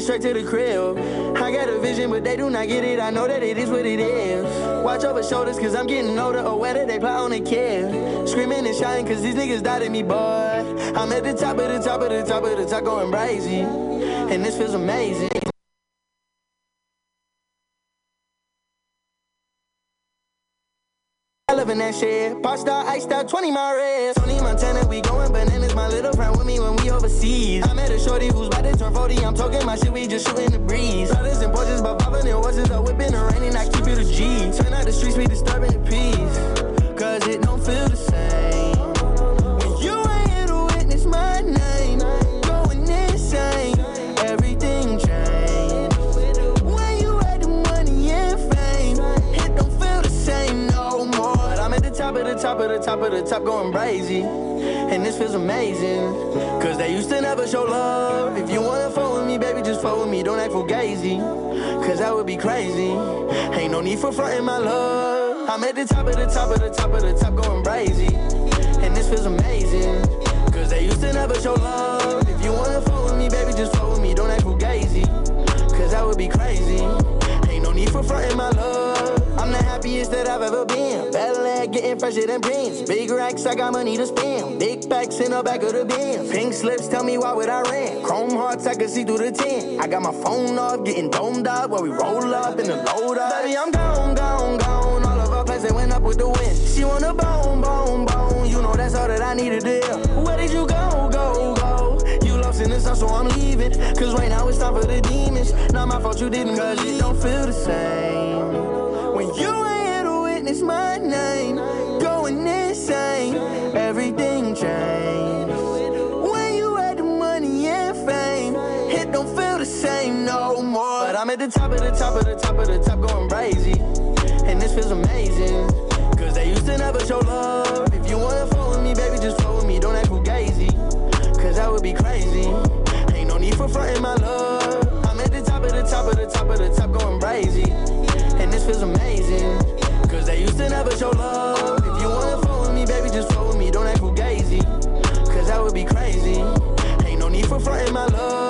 Straight to the crib. I got a vision, but they do not get it. I know that it is what it is. Watch over shoulders, cause I'm getting older. Or whether they plot on a kid. Screaming and shouting, cause these niggas died at me, boy. I'm at the top of the top of the top of the top, going crazy. And this feels amazing. and shit. Pop star, iced out, twenty my red. Tony Montana, we going bananas. My little friend with me when we overseas. I met a shorty who's about to turn forty. I'm talking my shit, we just shooting the breeze. Brothers and Porsches, but popping their horses. I whip in the rain and I keep you the G. Turn out the streets, we disturbing the peace. Cause it don't feel the same. When you ain't here to witness my name. Going insane. Everything changed. Top of the top of the top of the top going crazy. And this feels amazing. Cause they used to never show love. If you wanna fuck with me, baby, just fuck with me. Don't act fugazi. Cause that would be crazy. Ain't no need for fronting my love. I'm at the top of the top of the top of the top going crazy. And this feels amazing. Cause they used to never show love. If you wanna fuck with me, baby, just fuck with me. Don't act fugazi. Cause that would be crazy. Ain't no need for fronting my love. I'm the happiest that I've ever been. Bad leg getting fresher than beans. Big racks, I got money to spend. Big packs in the back of the bin. Pink slips, tell me why would I rent? Chrome hearts, I can see through the tin. I got my phone off, getting domed up while we roll up in the load up. Baby, I'm gone, gone, gone. All of our plans, they went up with the wind. She want a bone, bone, bone. You know that's all that I needed there. Where did you go, go, go? You lost in the sun, so I'm leaving. Cause right now it's time for the demons. Not my fault you didn't, cause it don't feel the same. You ain't here to witness my name. Going insane. Everything changed. When you had the money and fame, it don't feel the same no more. But I'm at the top of the top of the top of the top going crazy. And this feels amazing. Cause they used to never show love. If you wanna fuck with me, baby, just fuck with me. Don't act fugazi. Cause that would be crazy. Ain't no need for fronting my love. I'm at the top of the top of the top of the top going crazy. And this feels amazing. Cause they used to never show love. If you wanna fuck with me, baby, just fuck with me. Don't act fugazi. Cause that would be crazy. Ain't no need for fronting my love.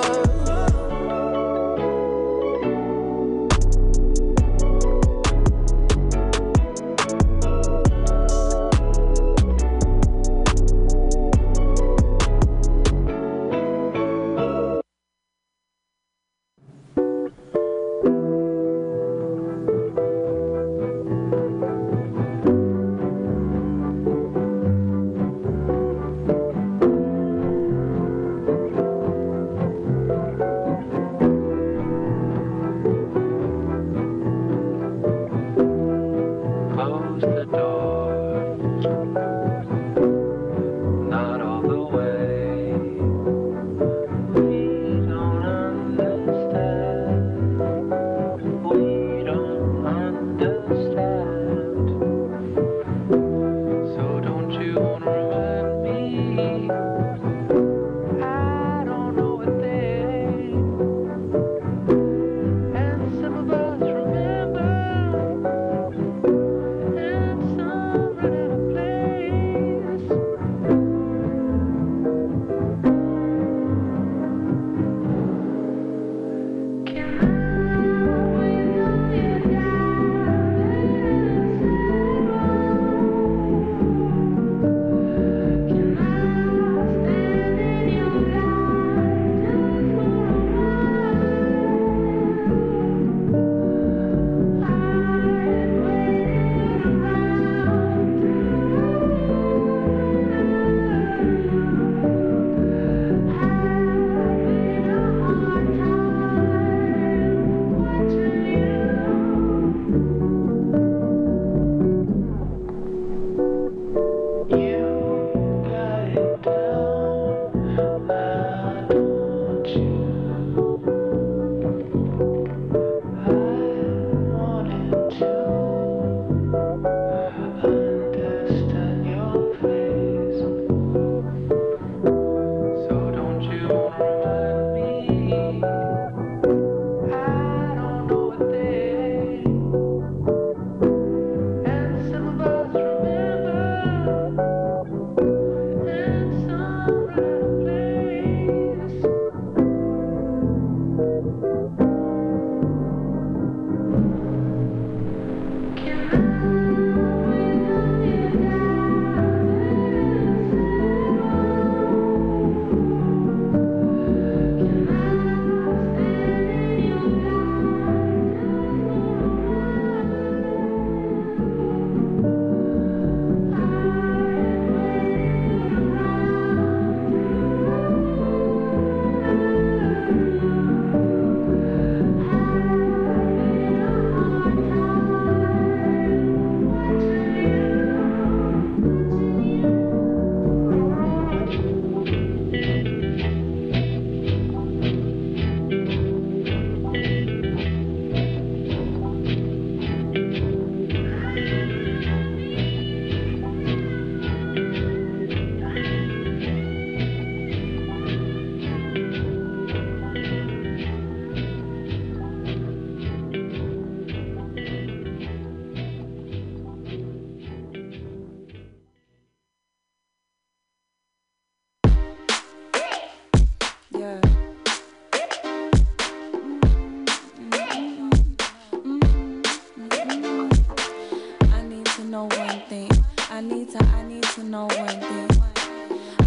need to, I need to know one thing.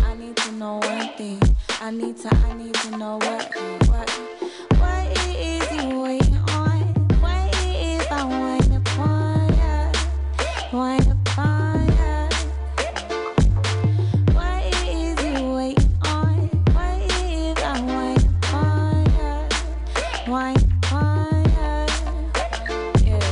I need to know one thing. I need to, I need to know what, what, what it is you waiting on. What it is I want to find ya, want to find ya. What it is you waiting on. What it is I want to find ya, want to find ya. Yeah,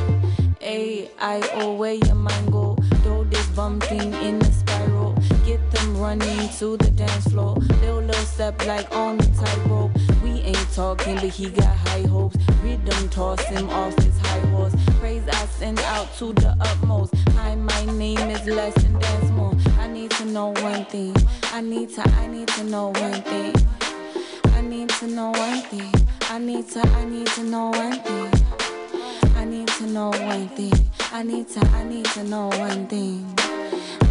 ay, I away your mind go. Do this bum thing in the spiral. Get them running to the dance floor. Little little step like on the tightrope. We ain't talking, but he got high hopes. Rhythm toss him off his high horse. Praise I send out to the utmost. Hi, my name is Less and Dance More. I need to know one thing. I need to, I need to know one thing. I need to know one thing. I need to, I need to know one thing. I need to know one thing. I need to, I need to know one thing.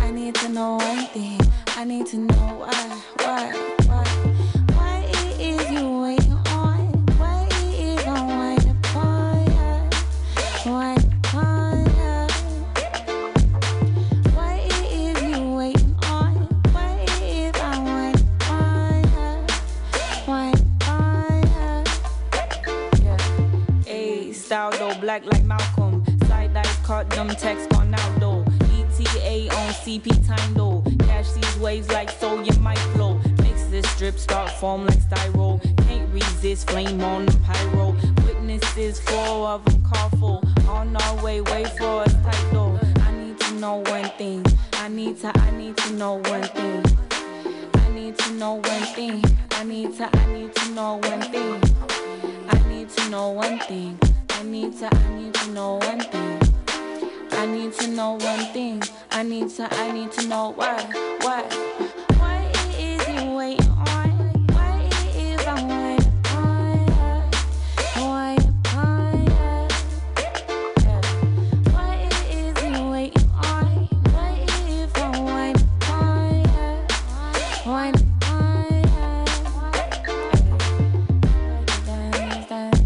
I need to know one thing. I need to know why, why, why. Why it is you waiting on? Why it is I want to find ya? Want to find ya? Why it is you waiting on? Why it is I want to find ya? Want to find ya? Yeah. Ayy, style though, black like Malcolm. Side eyes caught them texts gone out though. E T A on C P time though. Catch these waves like so you might flow. Mix this drip, start form like styro. Can't resist, flame on the pyro. Witnesses, four of them call full. On our way, wait for us tight though. I need to know one thing. I need to, I need to know one thing. I need to know one thing. I need to, I need to know one thing. I need to know one thing. I need to, I need to know one thing. I need to know one thing. I need to, I need to know why, why. Why it is you waiting on? Why it is I want to find ya? Why to find ya? Why it is you waiting on? Why it is I want to find ya? Want to find ya? Dance, dance.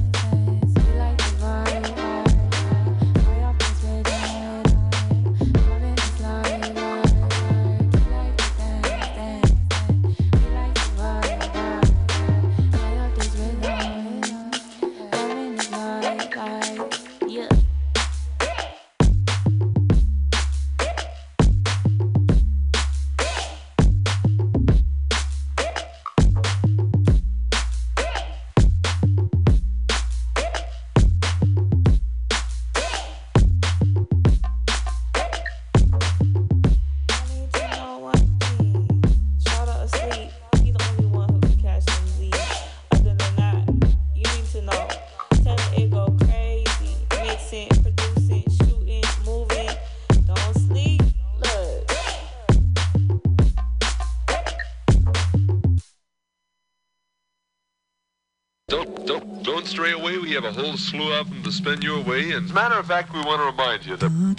A whole slew of them to spin you away, and as a matter of fact, we want to remind you that, that,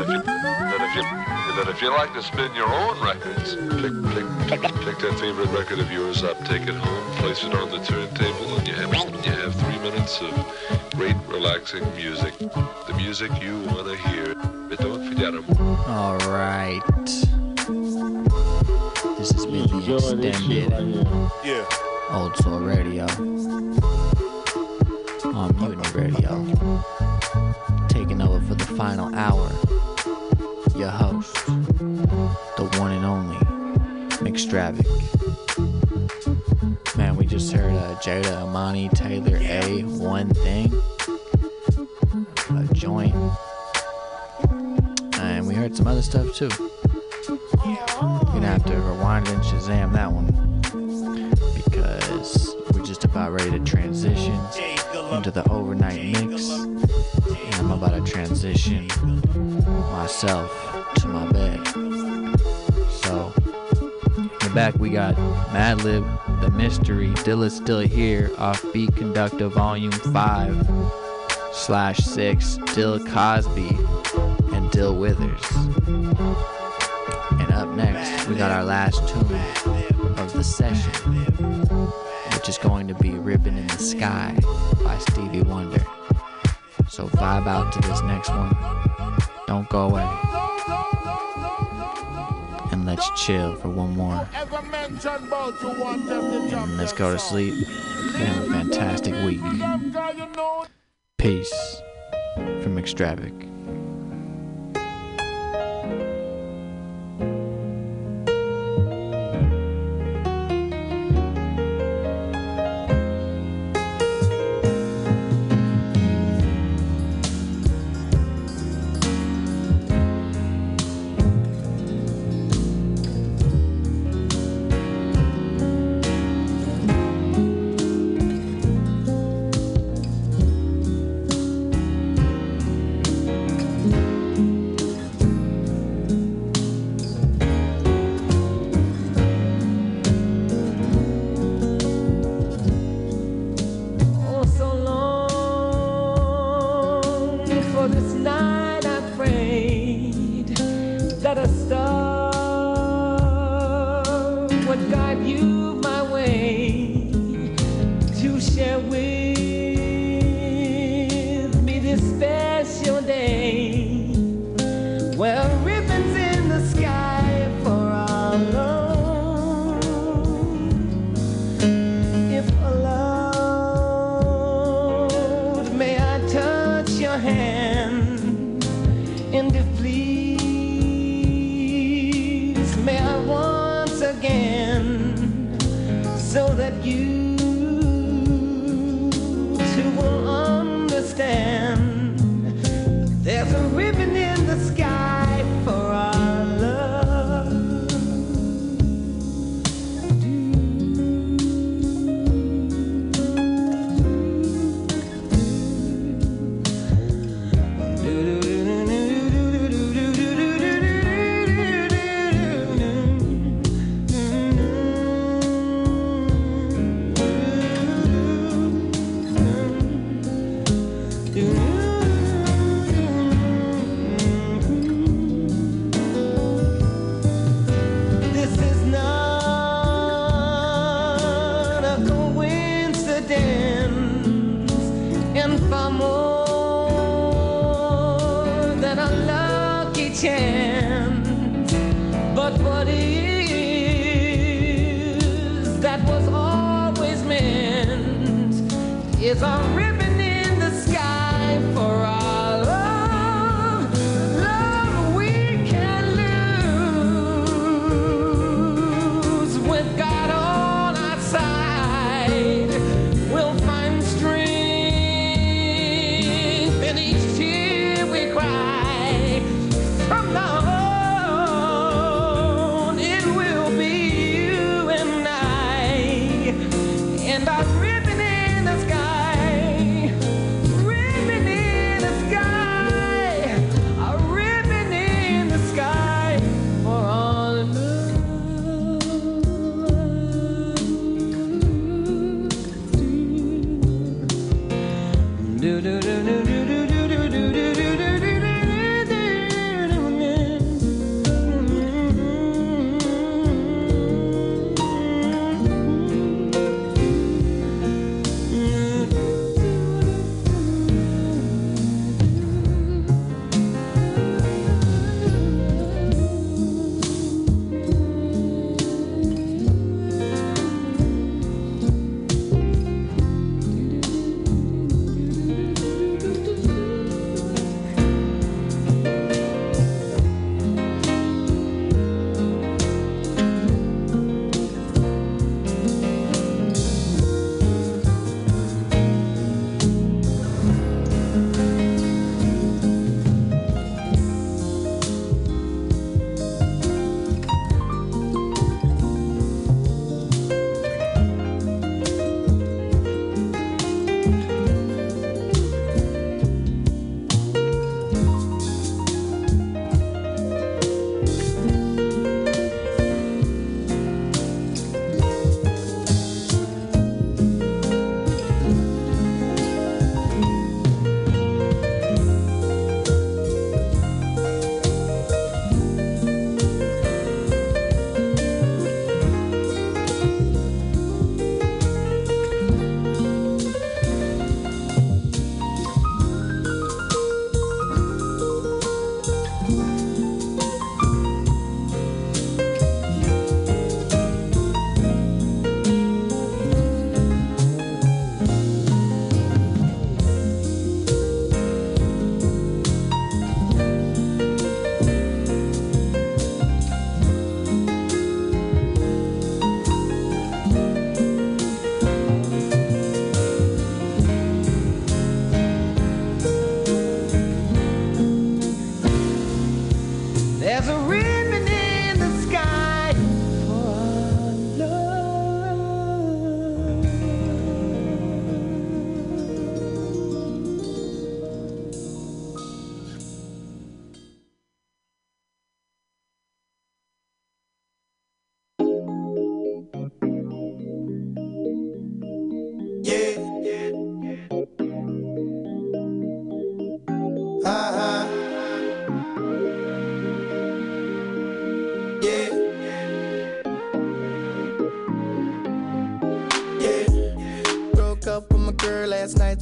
if, you, that, if, you, that if you like to spin your own records, click, click, click, click that favorite record of yours up, take it home, place it on the turntable, and you have, you have three minutes of great, relaxing music, the music you want to hear, but don't forget them. All right. This has been the extended yeah. Alta Radio. On Mutiny Radio, taking over for the final hour, your host, the one and only, McStravick. Man, we just heard uh, Jada, Imani, Taylor, A, One Thing, a joint, and we heard some other stuff too. You're gonna have to rewind and Shazam that one, because we're just about ready to transition into the overnight mix, and I'm about to transition myself to my bed. So in the back we got Madlib, The Mystery, Dilla's Still Here, Offbeat Conductor Volume five slash six, Dill Cosby and Dill Withers. And up next we got our last tune of the session, which is going to be Ribbon in the Sky by Stevie Wonder. So vibe out to this next one. Don't go away. let's chill for one more. And let's go to sleep and have a fantastic week. Peace from McStravick. And I'm ripping in the sky.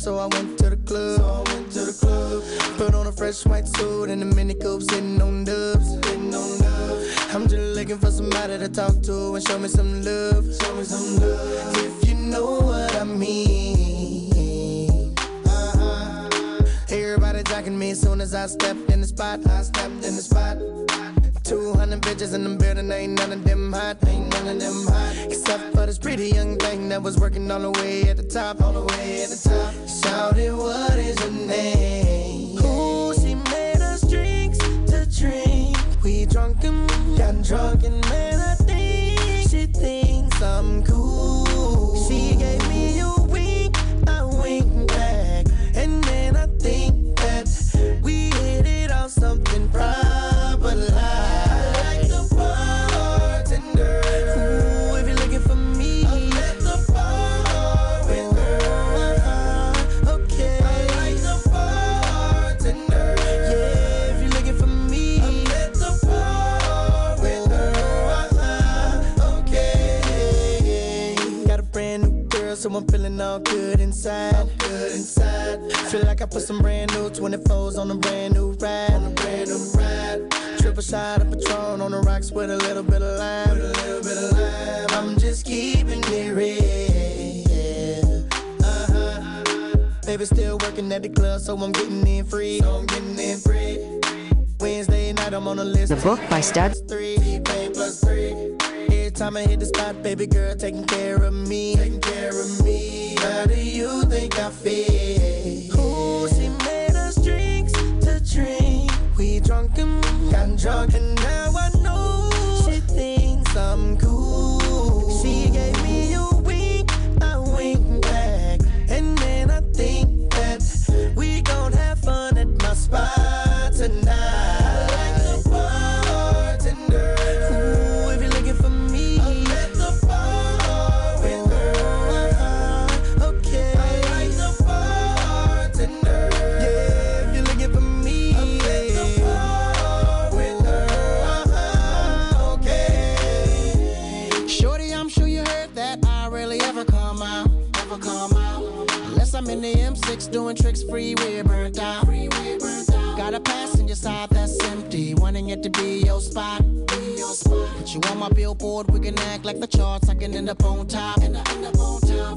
so I went to the club. So I went to the club. Put on a fresh white suit and a mini coupe, sitting on dubs. Sitting on dubs. I'm just looking for somebody to talk to and show me some love. Show me some love. If you know what I mean. Uh-huh. Everybody jocking me as soon as I stepped in the spot. I stepped in the spot. two hundred bitches in the building, ain't none of them hot, ain't none of them hot. Except for this pretty young thing that was working all the way at the top, all the way at the top. Shouted, what is her name? Ooh, she made us drinks to drink. We drunk and got drunk and man, I think she thinks I'm cool. She gave me a wink, I wink back, and then I think that we hit it off something proper like. So I'm feeling all good inside. All good inside. Feel like I put some brand new twenty-fours on a brand new ride. On a brand new ride. Triple shot of Patron on the rocks with a little bit of lime. With a little bit of lime. I'm just keeping it real. Uh-huh. Baby still working at the club, so I'm getting in free. So I'm getting in free. Wednesday night I'm on a list. The book by Stud. Three, plus three. Time I hit the spot, baby girl taking care of me, taking care of me. How do you think I feel? Ooh, she made us drinks to drink. We drunk and got drunk, and now I know she thinks I'm cool. She gave me a wink, I wink back, and then I think that we gon' have fun at my spot tonight. In the M six doing tricks, freeway burnt out. Freeway burnt out. Got a passenger side that's empty, wanting it to be your spot. Be your spot. Put you on my billboard, we can act like the charts. I can end up on top. End up, end up on top.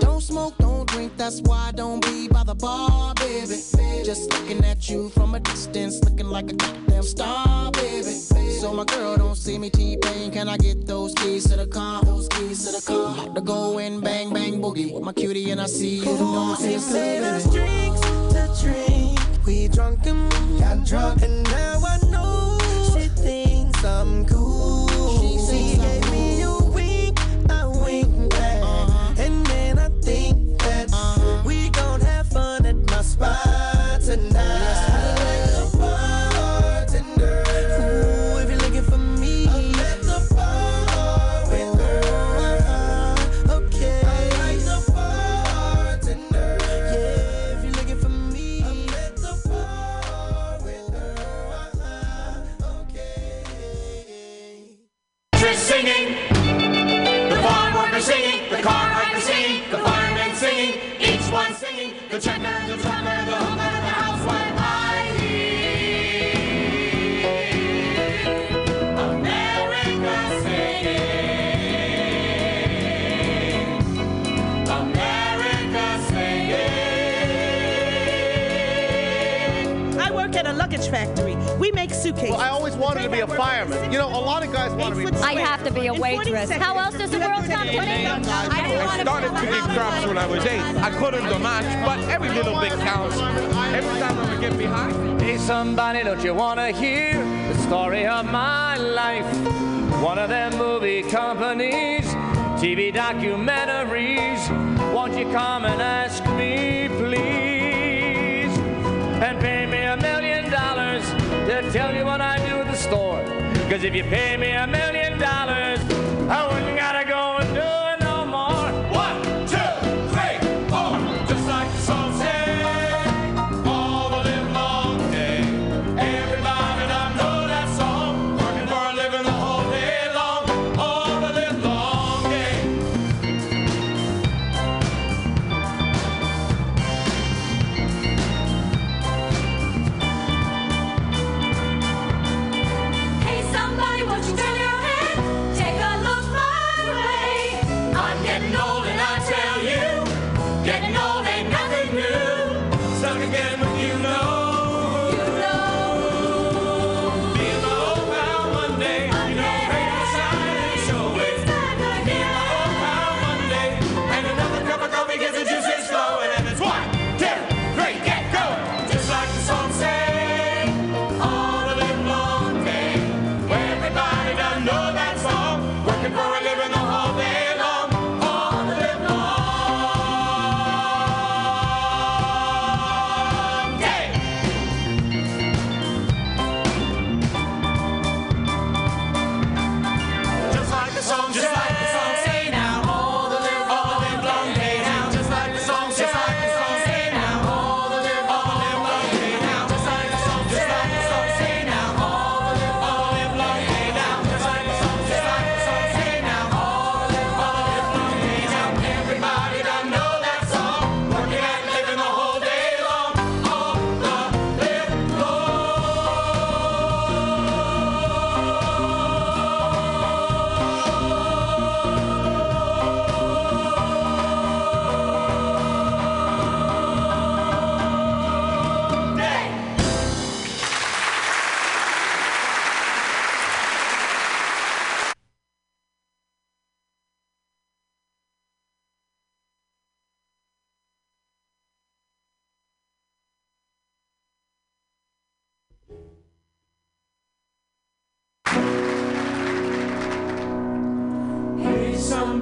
Don't smoke, don't drink, that's why I don't be by the bar, baby. baby. Just looking at you from a distance, looking like a goddamn star, baby. baby. So my girl don't see me T-Pain, can I get those keys to the car? Those keys to the car. I'm about to go in, bang, bang, boogie with my cutie and I see you. Ooh, she made us drinks to drink. We drunk and got drunk and now I know she thinks I'm cool. She, she gave cool. me a wink, I wink back. Uh-huh. And then I think that uh-huh. we gon' have fun at my spot tonight. The checker, the drummer, the hooker, the housewife, I hear America singing, America singing. I work at a luggage factory. We make suitcases. Well, I always wanted to be a fireman. You know, a lot of guys want to be. I have to be a waitress. How else does the world stop winning? I started to get crops when I was eight. I couldn't do much, but every little bit counts. Every time I would get behind. Hey, somebody, don't you want to hear the story of my life? One of them movie companies, T V documentaries. Won't you come and ask me, please? And pay me a million dollars to tell you what I do at the store. Because if you pay me a million dollars, I wouldn't gotta go and do it.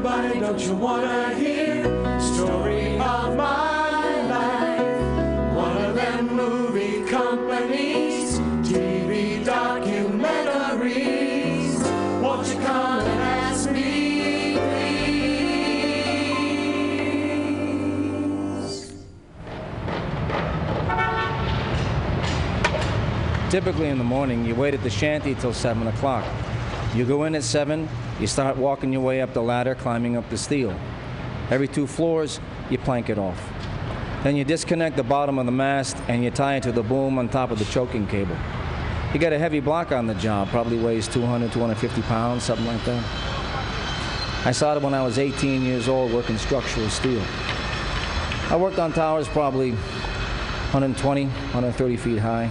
somebody, don't you wanna hear? Story of my life. One of them movie companies, T V documentaries. Won't you come and ask me, please? Typically in the morning, you wait at the shanty till seven o'clock. You go in at seven, you start walking your way up the ladder, climbing up the steel. Every two floors, you plank it off. Then you disconnect the bottom of the mast and you tie it to the boom on top of the choking cable. You got a heavy block on the job, probably weighs two hundred, two hundred fifty pounds, something like that. I started when I was eighteen years old working structural steel. I worked on towers probably one hundred twenty, one hundred thirty feet high.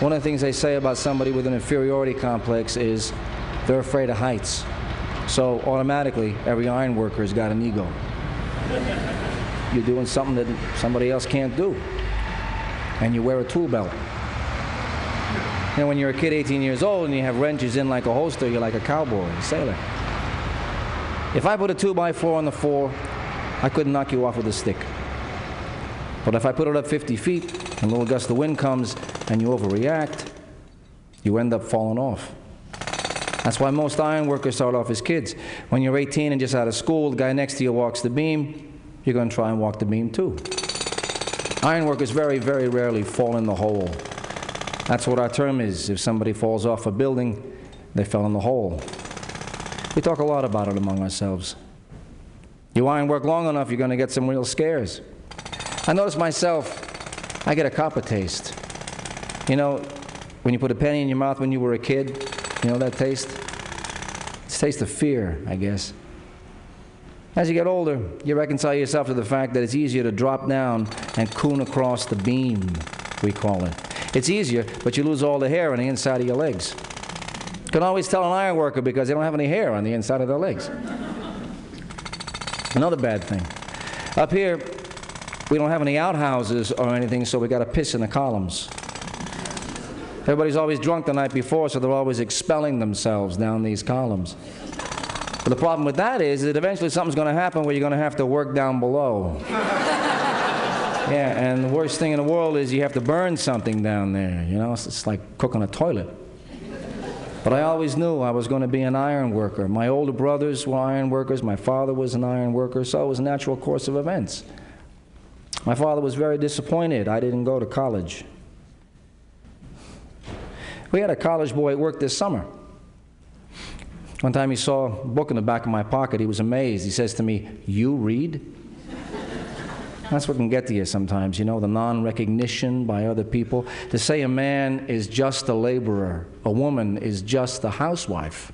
One of the things they say about somebody with an inferiority complex is they're afraid of heights. So automatically, every iron worker has got an ego. You're doing something that somebody else can't do. And you wear a tool belt. And when you're a kid eighteen years old and you have wrenches in like a holster, you're like a cowboy, a sailor. If I put a two by four on the floor, I couldn't knock you off with a stick. But if I put it up fifty feet and a little gust of wind comes and you overreact, you end up falling off. That's why most iron workers start off as kids. When you're eighteen and just out of school, the guy next to you walks the beam, you're going to try and walk the beam too. Iron workers very, very rarely fall in the hole. That's what our term is. If somebody falls off a building, they fell in the hole. We talk a lot about it among ourselves. You iron work long enough, you're going to get some real scares. I notice myself, I get a copper taste. You know, when you put a penny in your mouth when you were a kid, you know that taste? It's a taste of fear, I guess. As you get older, you reconcile yourself to the fact that it's easier to drop down and coon across the beam, we call it. It's easier, but you lose all the hair on the inside of your legs. You can always tell an iron worker because they don't have any hair on the inside of their legs. Another bad thing. Up here, we don't have any outhouses or anything, so we got to piss in the columns. Everybody's always drunk the night before, so they're always expelling themselves down these columns. But the problem with that is that eventually something's going to happen where you're going to have to work down below. Yeah, and the worst thing in the world is you have to burn something down there. You know, it's, it's like cooking a toilet. But I always knew I was going to be an iron worker. My older brothers were iron workers. My father was an iron worker, so it was a natural course of events. My father was very disappointed I didn't go to college. We had a college boy at work this summer. One time he saw a book in the back of my pocket. He was amazed. He says to me, "You read?" That's what can get to you sometimes, you know, the non-recognition by other people. To say a man is just a laborer, a woman is just a housewife,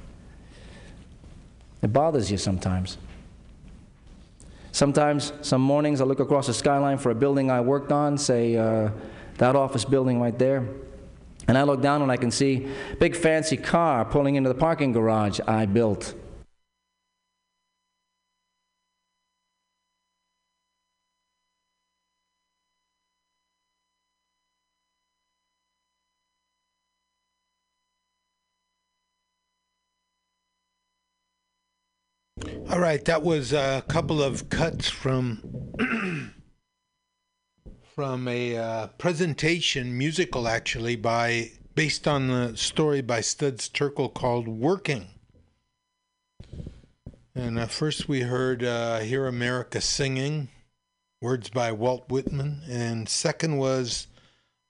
it bothers you sometimes. Sometimes, some mornings, I look across the skyline for a building I worked on, say, uh, that office building right there. And I look down and I can see a big fancy car pulling into the parking garage I built. All right, that was a couple of cuts from from a uh, presentation, musical actually, by based on the story by Studs Terkel called "Working." And uh, first we heard uh, "Hear America Singing," words by Walt Whitman, and second was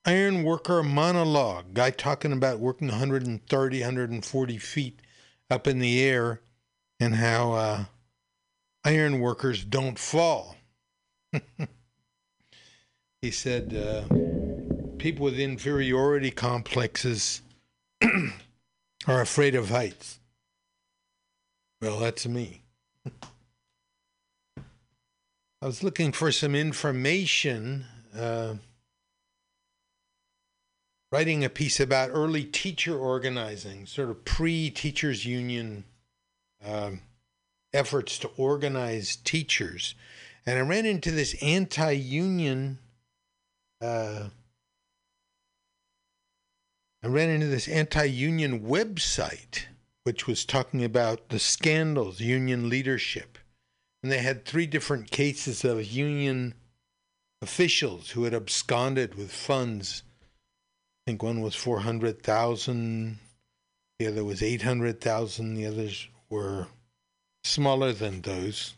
"Iron Worker Monologue," guy talking about working one hundred thirty, one hundred forty feet up in the air, and how uh, iron workers don't fall. He said, uh, people with inferiority complexes are afraid of heights. Well, that's me. I was looking for some information, uh, writing a piece about early teacher organizing, sort of pre-teachers union Uh, efforts to organize teachers. And I ran into this anti-union, uh, I ran into this anti-union website which was talking about the scandals, union leadership. And they had three different cases of union officials who had absconded with funds. I think one was four hundred thousand dollars, the other was eight hundred thousand dollars, the others were smaller than those.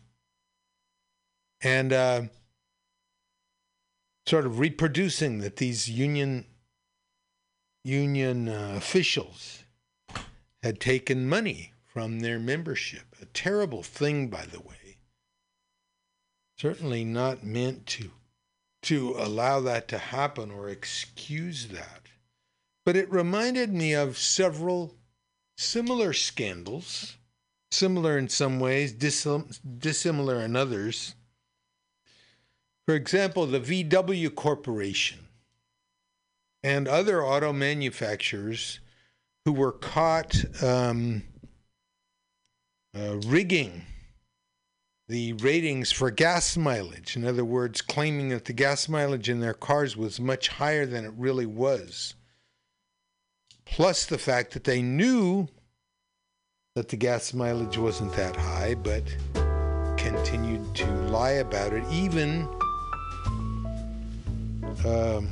And uh, sort of reproducing that these union union uh, officials had taken money from their membership. A terrible thing, by the way. Certainly not meant to, to allow that to happen or excuse that. But it reminded me of several similar scandals, similar in some ways, dissim- dissimilar in others. For example, the V W Corporation and other auto manufacturers who were caught um, uh, rigging the ratings for gas mileage. In other words, claiming that the gas mileage in their cars was much higher than it really was. Plus the fact that they knew that the gas mileage wasn't that high, but continued to lie about it, even Um,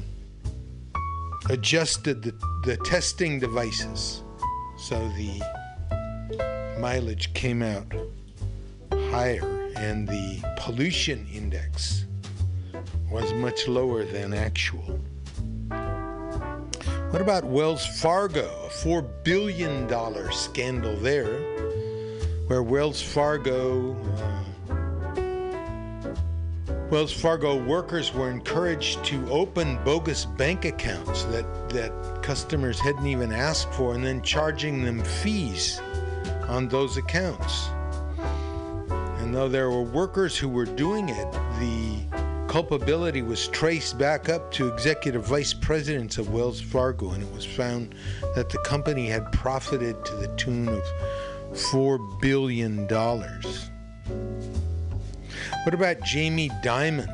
adjusted the, the testing devices so the mileage came out higher and the pollution index was much lower than actual. What about Wells Fargo? A four billion dollars scandal there, where Wells Fargo uh, Wells Fargo workers were encouraged to open bogus bank accounts that, that customers hadn't even asked for, and then charging them fees on those accounts. And though there were workers who were doing it, the culpability was traced back up to executive vice presidents of Wells Fargo, and it was found that the company had profited to the tune of four billion dollars. What about Jamie Dimon,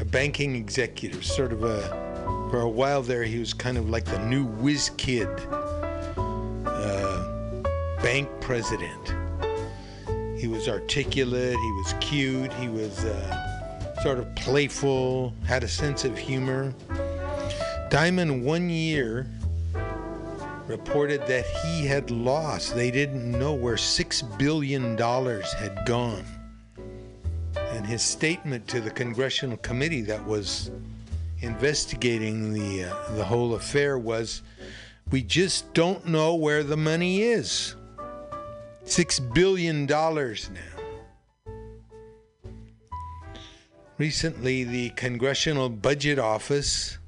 a banking executive, sort of a, for a while there, he was kind of like the new whiz kid uh, bank president. He was articulate, he was cute, he was uh, sort of playful, had a sense of humor. Dimon one year reported that he had lost, they didn't know where six billion dollars had gone. And his statement to the congressional committee that was investigating the uh, the whole affair was, "We just don't know where the money is. Six billion dollars now." Recently, the Congressional Budget Office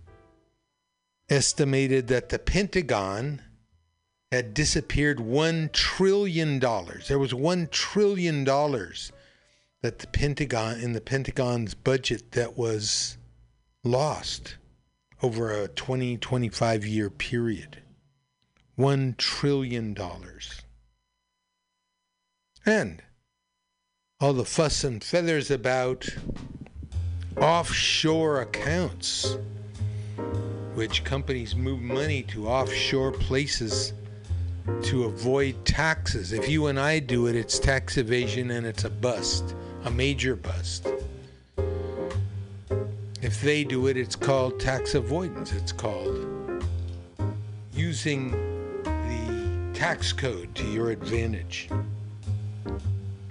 estimated that the Pentagon had disappeared one trillion dollars. There was one trillion dollars. That the Pentagon, in the Pentagon's budget, that was lost over a twenty, twenty-five year period. One trillion dollars. And all the fuss and feathers about offshore accounts, which companies move money to offshore places to avoid taxes. If you and I do it, it's tax evasion and it's a bust. A major bust. If they do it, it's called tax avoidance. It's called using the tax code to your advantage.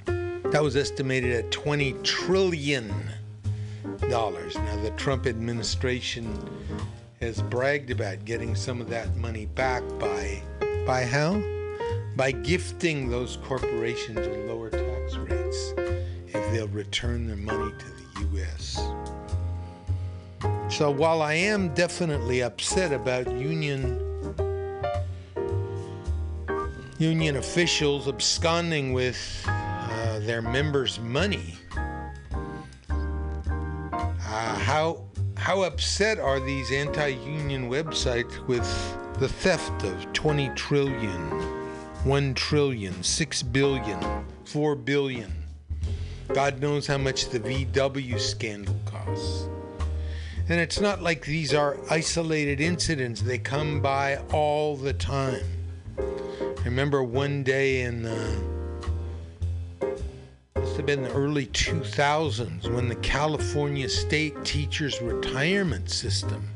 That was estimated at twenty trillion dollars. Now, the Trump administration has bragged about getting some of that money back by, by how? By gifting those corporations with lower tax rates. They'll return their money to the U S. So while I am definitely upset about union union officials absconding with uh, their members' money, uh, how how upset are these anti-union websites with the theft of twenty trillion, one trillion, six billion, four billion? God knows how much the V W scandal costs. And it's not like these are isolated incidents. They come by all the time. I remember one day in uh, must have been the early two thousands when the California State Teachers Retirement System,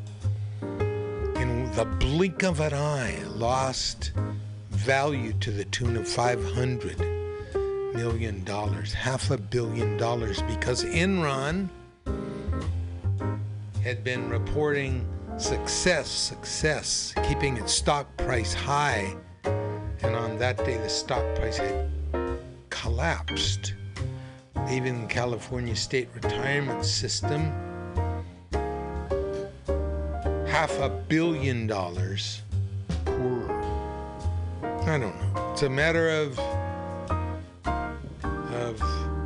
in the blink of an eye, lost value to the tune of five hundred million dollars, half a billion dollars, because Enron had been reporting success, success, keeping its stock price high, and on that day the stock price had collapsed, leaving the California State Retirement System half a billion dollars poorer. I don't know. It's a matter of of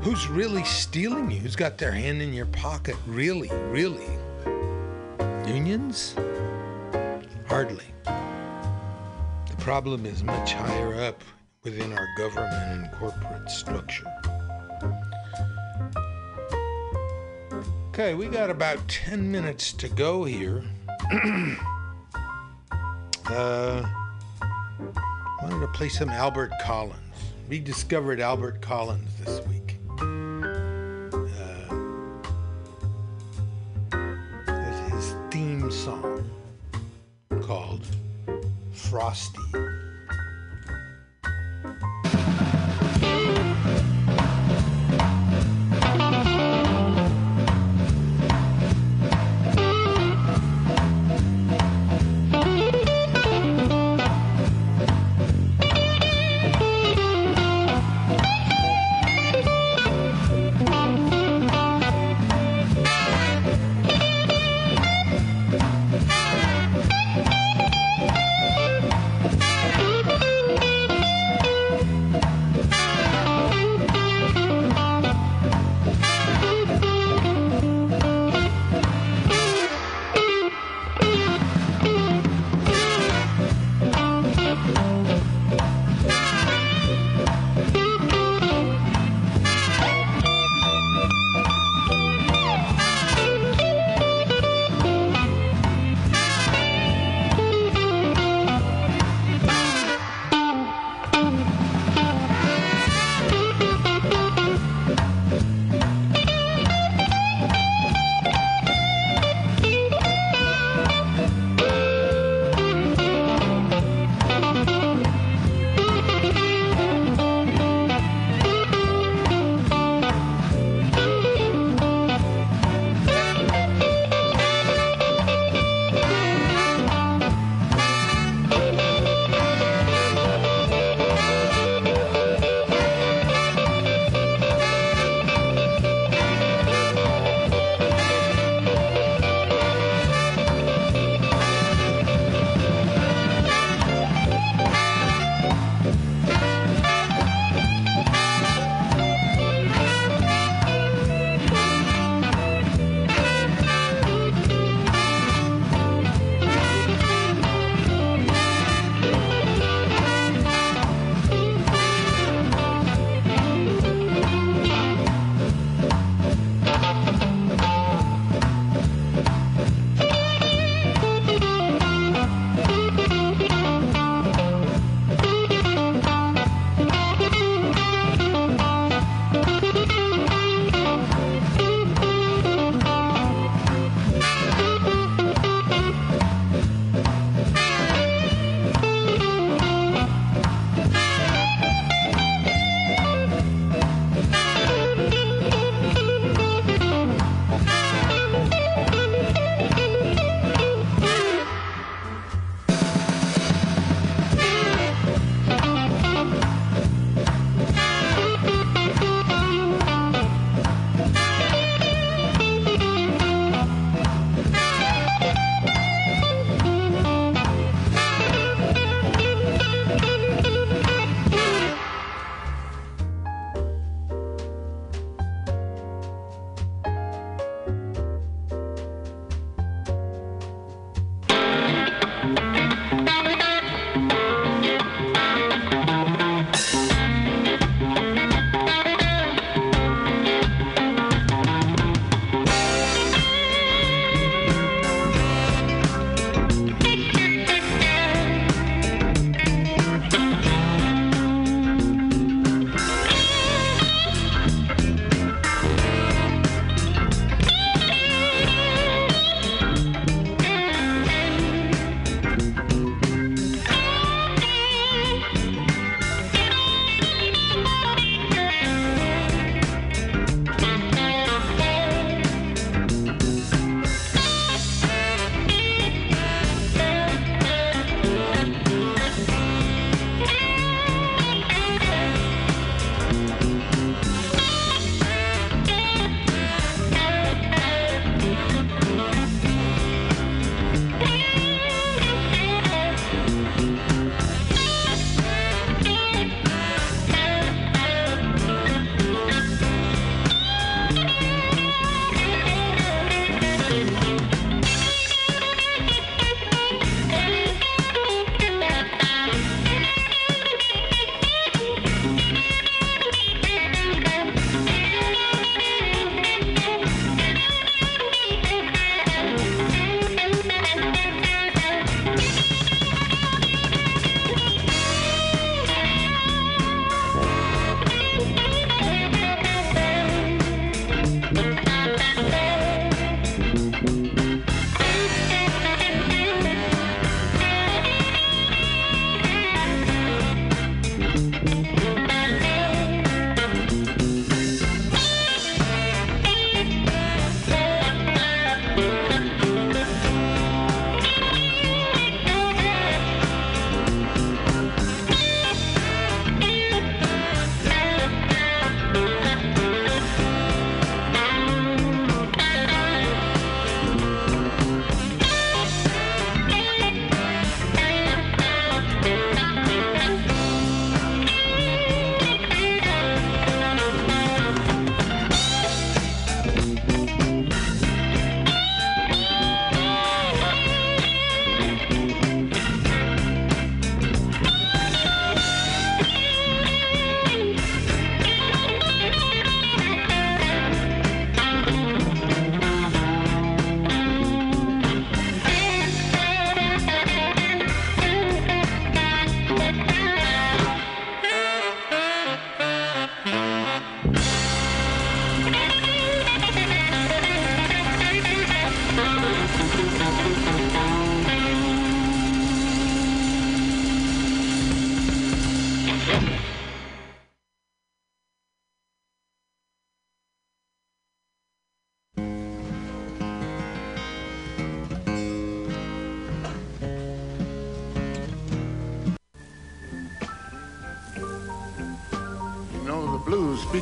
who's really stealing you, who's got their hand in your pocket, really, really. Unions? Hardly. The problem is much higher up within our government and corporate structure. Okay, we got about ten minutes to go here. uh, wanted to play some Albert Collins. Rediscovered Albert Collins this week. Song called Frosty.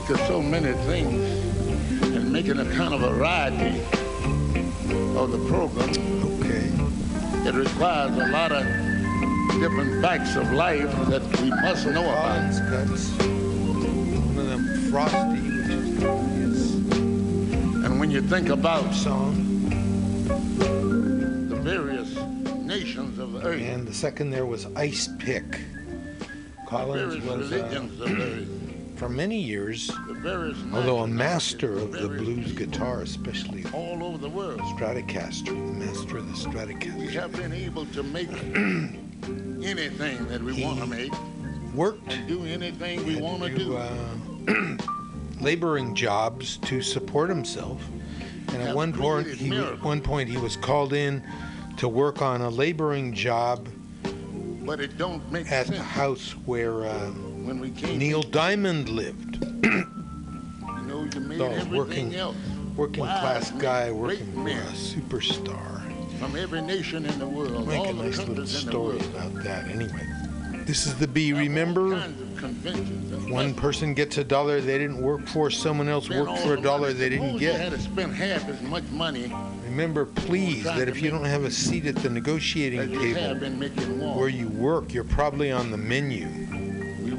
Of so many things and making a kind of variety of the program. Okay. It requires a lot of different facts of life that we must know about. Cuts. One of them frosty, which is yes. And when you think about song, the various nations of the earth. And the second there was Ice Pick. Collins the was religions uh, of the earth. For many years, although a master of the blues guitar, especially all over the world, Stratocaster, master of the Stratocaster, we have been able to make anything that we want to make. Worked and do anything we want to do. Uh, laboring jobs to support himself, and at one point, he, at one point he was called in to work on a laboring job. But it don't make at sense. The house where. Uh, When we came Neil Diamond lived. You know, you made so everything working, else. Working Wise, class guy, working for a superstar. From every nation in the world. Make all a nice little story about that anyway. This is the B. Remember? One person gets a dollar they didn't work for, someone else worked for a dollar they didn't get. You had to spend half as much money. Remember, please, that if you don't have a seat at the negotiating table where you work, you're probably on the menu.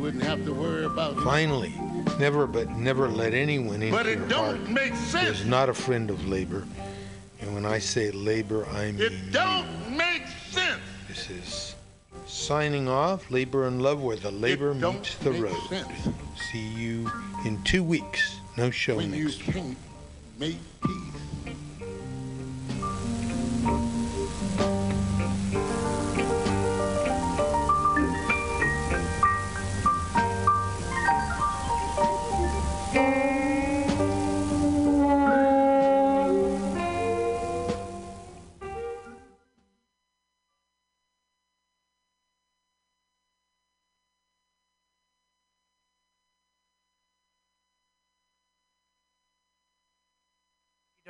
Wouldn't have to worry about Finally, it. never but never let anyone into but it your don't heart. Make sense. Is not a friend of labor, and when I say labor, I mean it don't labor. Make sense. This is signing off. Labor and love, where the labor it meets the road. Sense. See you in two weeks. No show when next you week. Make peace.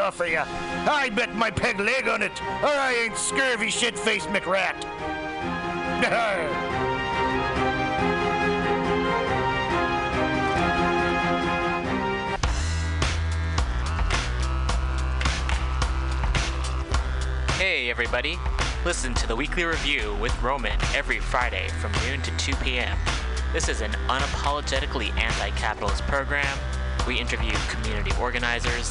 offer you. I bet my peg leg on it, or I ain't scurvy shit-faced McRat. Hey everybody, listen to the Weekly Review with Roman every Friday from noon to two p m This is an unapologetically anti-capitalist program. We interview community organizers,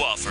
offer.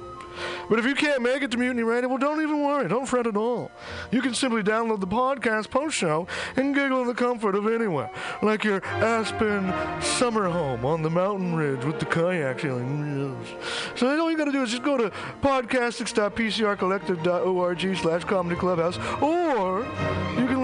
But if you can't make it to Mutiny Radio, well, don't even worry. Don't fret at all. You can simply download the podcast post-show and giggle in the comfort of anywhere, like your Aspen summer home on the mountain ridge with the kayak feeling. So all you got to do is just go to podcastics dot p c r collective dot org slash comedy clubhouse, or you can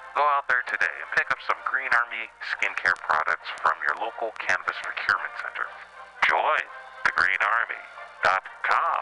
go out there today and pick up some Green Army Skincare products from your local cannabis procurement center. Join the green army dot com.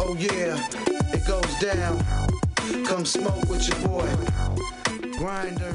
Oh yeah, it goes down. Come smoke with your boy, Grinder.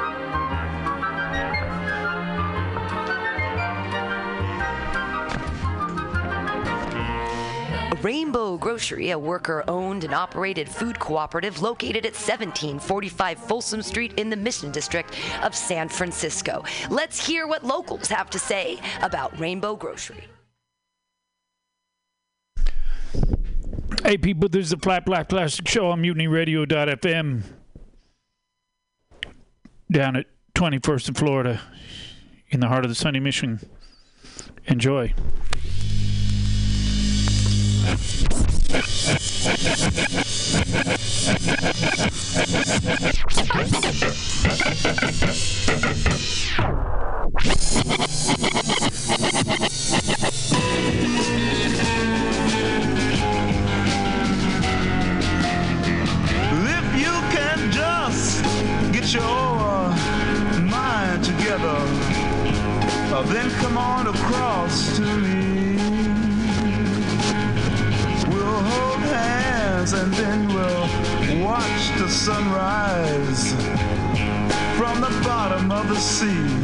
Rainbow Grocery, a worker-owned and operated food cooperative located at seventeen forty-five Folsom Street in the Mission District of San Francisco. Let's hear what locals have to say about Rainbow Grocery. Hey people, this is the Flat Black Plastic Show on mutiny radio dot f m down at twenty-first and Florida in the heart of the sunny Mission. Enjoy. If you can just get your mind together, then come on across to me. Hold hands and then we'll watch the sunrise from the bottom of the sea.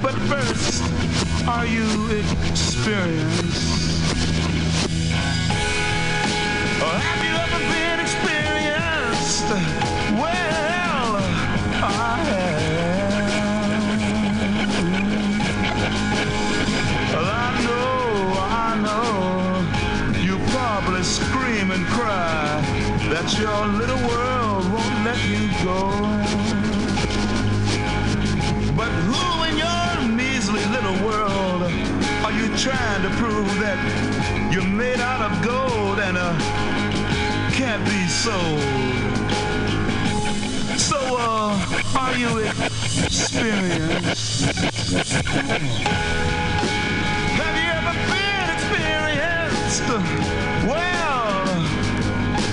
But first, are you experienced? Or have you ever been experienced? Well, I have. Well, I know. I know you probably scream and cry that your little world won't let you go. But who in your measly little world are you trying to prove that you're made out of gold and uh, can't be sold? So uh, are you experienced? Well,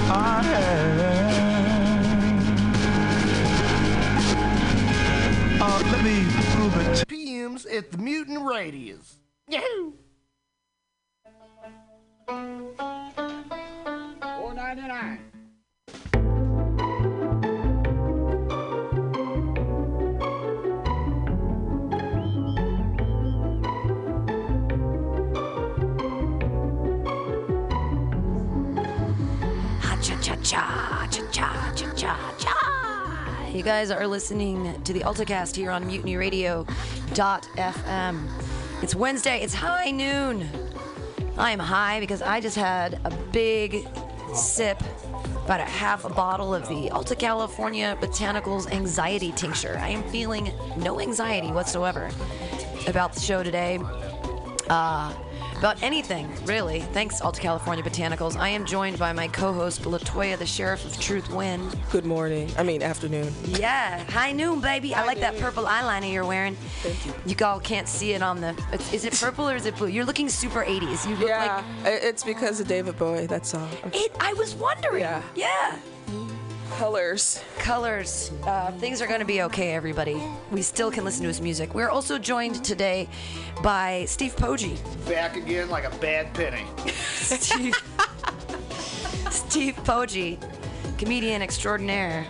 I have. Uh, let me prove it. P Ms at the Mutant Radius. Yahoo! four ninety-nine. Cha-cha, cha-cha, cha-cha, cha. You guys are listening to the AltaCast here on mutiny radio dot f m. It's Wednesday. It's high noon. I am high because I just had a big sip, about a half a bottle of the Alta California Botanicals Anxiety Tincture. I am feeling no anxiety whatsoever about the show today. Uh... About anything, really. Thanks, Alta California Botanicals. I am joined by my co-host, LaToya, the Sheriff of Truth Wind. Good morning. I mean, afternoon. Yeah. High noon, baby. High I like noon. That purple eyeliner you're wearing. Thank you. You all can't see it on the... It's, is it purple or is it blue? You're looking super eighties. You look yeah, like... It's because of David Bowie, that's all. It, I was wondering. Yeah. Yeah. Colors. Colors. Uh, things are going to be okay, everybody. We still can listen to his music. We're also joined today by Steve Poggi. Back again like a bad penny. Steve, Steve Poggi, comedian extraordinaire.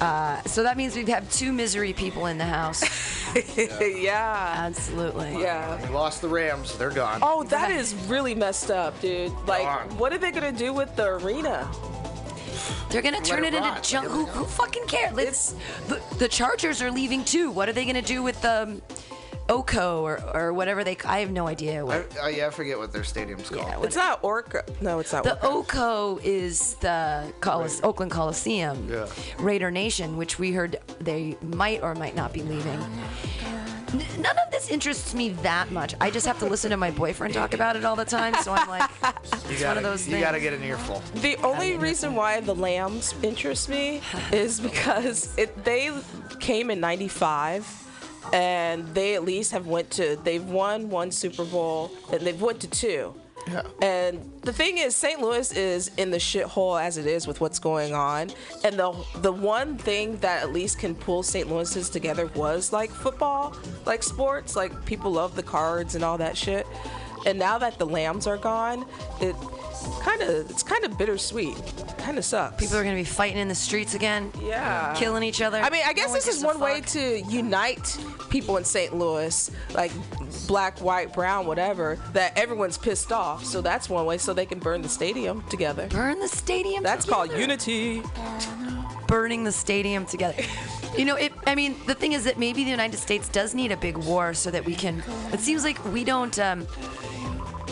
Uh, so that means we have two misery people in the house. Yeah. Yeah. Absolutely. Yeah. They lost the Rams. They're gone. Oh, that is really messed up, dude. Like, gone. What are they going to do with the arena? They're going to turn it, it into junk. Who, who fucking cares? Let's, the, the Chargers are leaving, too. What are they going to do with the... Um, Oco or, or whatever they. I have no idea. What. I, I, yeah, I forget what their stadium's called. Yeah, it's not Orca. No, it's not. The Oco is the Colis, Oakland Coliseum, yeah. Raider Nation, which we heard they might or might not be leaving. None of this interests me that much. I just have to listen to my boyfriend talk about it all the time, so I'm like, it's one of those things. You gotta get an earful. The only reason why the Lambs interest me is because it, they came in ninety-five. And they at least have went to, they've won one Super Bowl, and they've went to two. Yeah. And the thing is, Saint Louis is in the shithole as it is with what's going on. And the the one thing that at least can pull Saint Louis's together was, like, football, like sports. Like, people love the Cards and all that shit. And now that the Lambs are gone, it kind of it's kind of bittersweet. Kind of sucks. People are going to be fighting in the streets again. Yeah. Killing each other. I mean, I guess no this is one way to unite people in Saint Louis, like black, white, brown, whatever, that everyone's pissed off. So that's one way, so they can burn the stadium together. Burn the stadium that's together? That's called unity. Burning the stadium together. You know, it, I mean, the thing is that maybe the United States does need a big war so that we can... It seems like we don't... Um,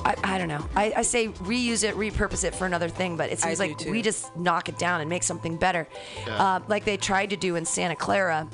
I, I don't know. I, I say reuse it, repurpose it for another thing, but it seems like too. we just knock it down and make something better. Yeah. Uh, like they tried to do in Santa Clara.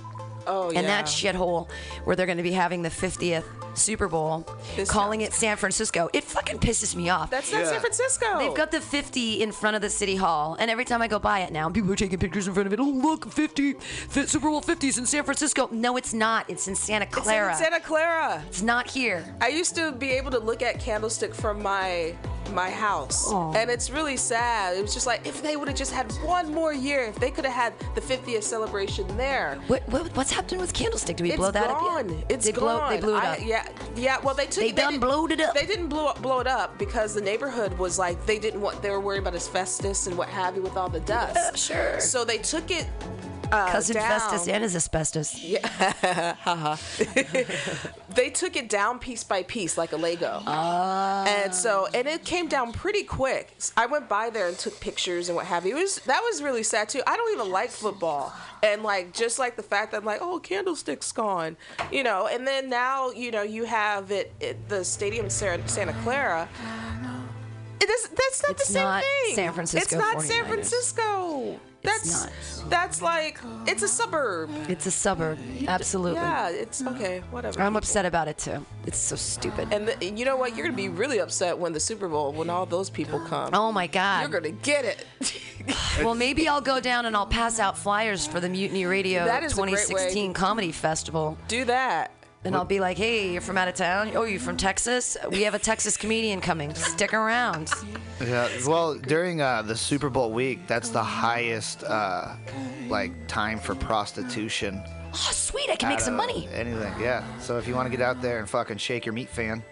Oh, and yeah. that shithole where they're going to be having the fiftieth Super Bowl, this calling sounds- it San Francisco. It fucking pisses me off. That's not yeah. San Francisco. They've got the fifty in front of the City Hall, and every time I go by it now, people are taking pictures in front of it. Oh, look, fifty, Super Bowl fifties in San Francisco. No, it's not. It's in Santa Clara. It's in Santa Clara. It's not here. I used to be able to look at Candlestick from my... my house. Aww. And it's really sad. It was just like, if they would have just had one more year, if they could have had the fiftieth celebration there. What, what what's happening with Candlestick? Do we it's blow that gone. up yet? It's they gone. Blow, they blew it up. I, yeah, yeah. Well, they took. They, they done blowed it up. They didn't blow blow it up because the neighborhood was like they didn't want. They were worried about asbestos and what have you with all the dust. Yeah, sure. So they took it. Uh, Cousin Festus and his asbestos. Yeah. Haha. They took it down piece by piece like a Lego. Oh. And so, and it came down pretty quick. I went by there and took pictures and what have you. It was, that was really sad too. I don't even like football. And like, just like the fact that I'm like, oh, Candlestick's gone, you know, and then now, you know, you have it, it the stadium in Santa Clara. It is, that's not it's the same not thing. San Francisco. It's not 49ers. San Francisco. That's it's not. That's like, it's a suburb. It's a suburb, absolutely. Yeah, it's okay, whatever. I'm people. upset about it, too. It's so stupid. And the, you know what? You're going to be really upset when the Super Bowl, when all those people come. Oh, my God. You're going to get it. Well, maybe I'll go down and I'll pass out flyers for the Mutiny Radio twenty sixteen Comedy Festival. Do that. And I'll be like, hey, you're from out of town? Oh, you're from Texas? We have a Texas comedian coming. Stick around. Yeah. Well, during uh, the Super Bowl week, that's the highest uh, like time for prostitution. Oh, sweet. I can make some money. Anything, yeah. So if you want to get out there and fucking shake your meat fan,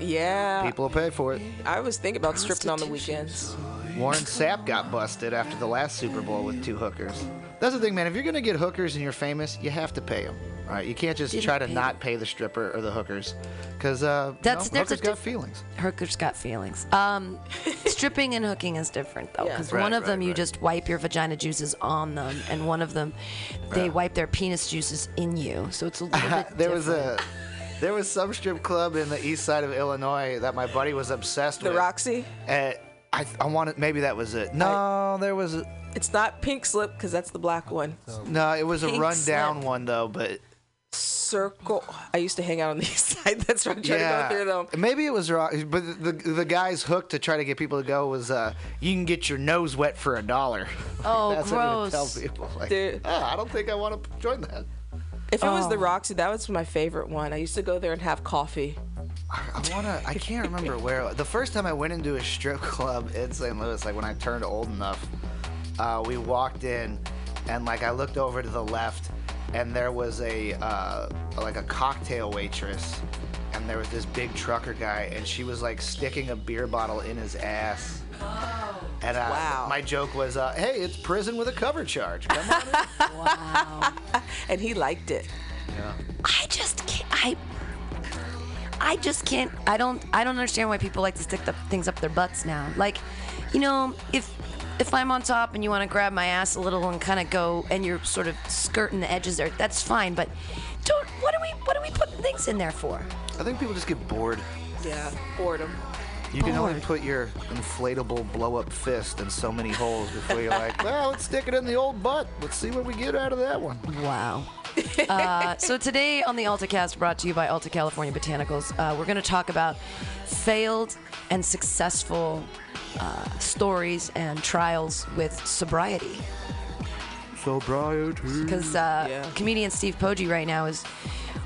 yeah, people will pay for it. I was thinking about stripping on the weekends. Warren Sapp got busted after the last Super Bowl with two hookers. That's the thing, man. If you're going to get hookers and you're famous, you have to pay them. All right, you can't just Didn't try to pay not them. pay the stripper or the hookers because uh, you know, hookers got diff- feelings. Hookers got feelings. Um, stripping and hooking is different, though, because yeah. right, one of right, them right. you just wipe your vagina juices on them, and one of them they right. wipe their penis juices in you. So it's a little bit there different. was a... There was some strip club in the east side of Illinois that my buddy was obsessed the with. The Roxy? Uh, I, I wanted, maybe that was it. No, I, there was... A, it's not Pink Slip, because that's the black one. No, it was Pink a rundown slip. one, though, but... Circle. I used to hang out on the east side. That's what I'm trying yeah. to go through, though. Maybe it was wrong, but the, the, the guy's hook to try to get people to go was, uh, you can get your nose wet for a dollar. Oh, that's gross. That's what he would tell people. Like, Dude. Oh, I don't think I want to join that. If it oh. was the Roxy, that was my favorite one. I used to go there and have coffee. I wanna. I can't remember where. The first time I went into a strip club in Saint Louis, like when I turned old enough, uh, we walked in, and like I looked over to the left, and there was a uh, like a cocktail waitress, and there was this big trucker guy, and she was like sticking a beer bottle in his ass. Oh. And uh, wow. my joke was, uh, hey, it's prison with a cover charge. Come on in. Wow. And he liked it. Yeah. I just can't. I. I just can't. I don't. I don't understand why people like to stick the things up their butts now. Like, you know, if if I'm on top and you want to grab my ass a little and kind of go, and you're sort of skirting the edges there, that's fine. But don't. What are we? what are we putting things in there for? I think people just get bored. Yeah, boredom. You bored. Can only put your inflatable blow-up fist in so many holes before you're like, well, let's stick it in the old butt. Let's see what we get out of that one. Wow. uh, so today on the AltaCast, brought to you by Alta California Botanicals, uh, we're going to talk about failed and successful uh, stories and trials with sobriety. Sobriety. Because uh, yeah. comedian Steve Poggi right now is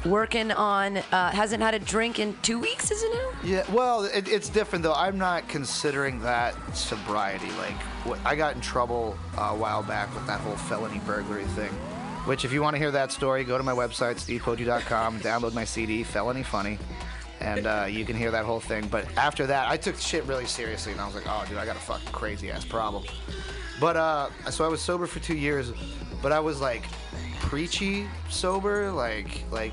working on, uh, hasn't had a drink in two weeks, is it now? Yeah, well, it, it's different, though. I'm not considering that sobriety. Like, what, I got in trouble uh, a while back with that whole felony burglary thing. Which, if you want to hear that story, go to my website, steve poggi dot com, download my C D, Felony Funny, and uh, you can hear that whole thing. But after that, I took shit really seriously, and I was like, oh, dude, I got a fucking crazy-ass problem. But, uh, so I was sober for two years, but I was, like, preachy sober, like, like,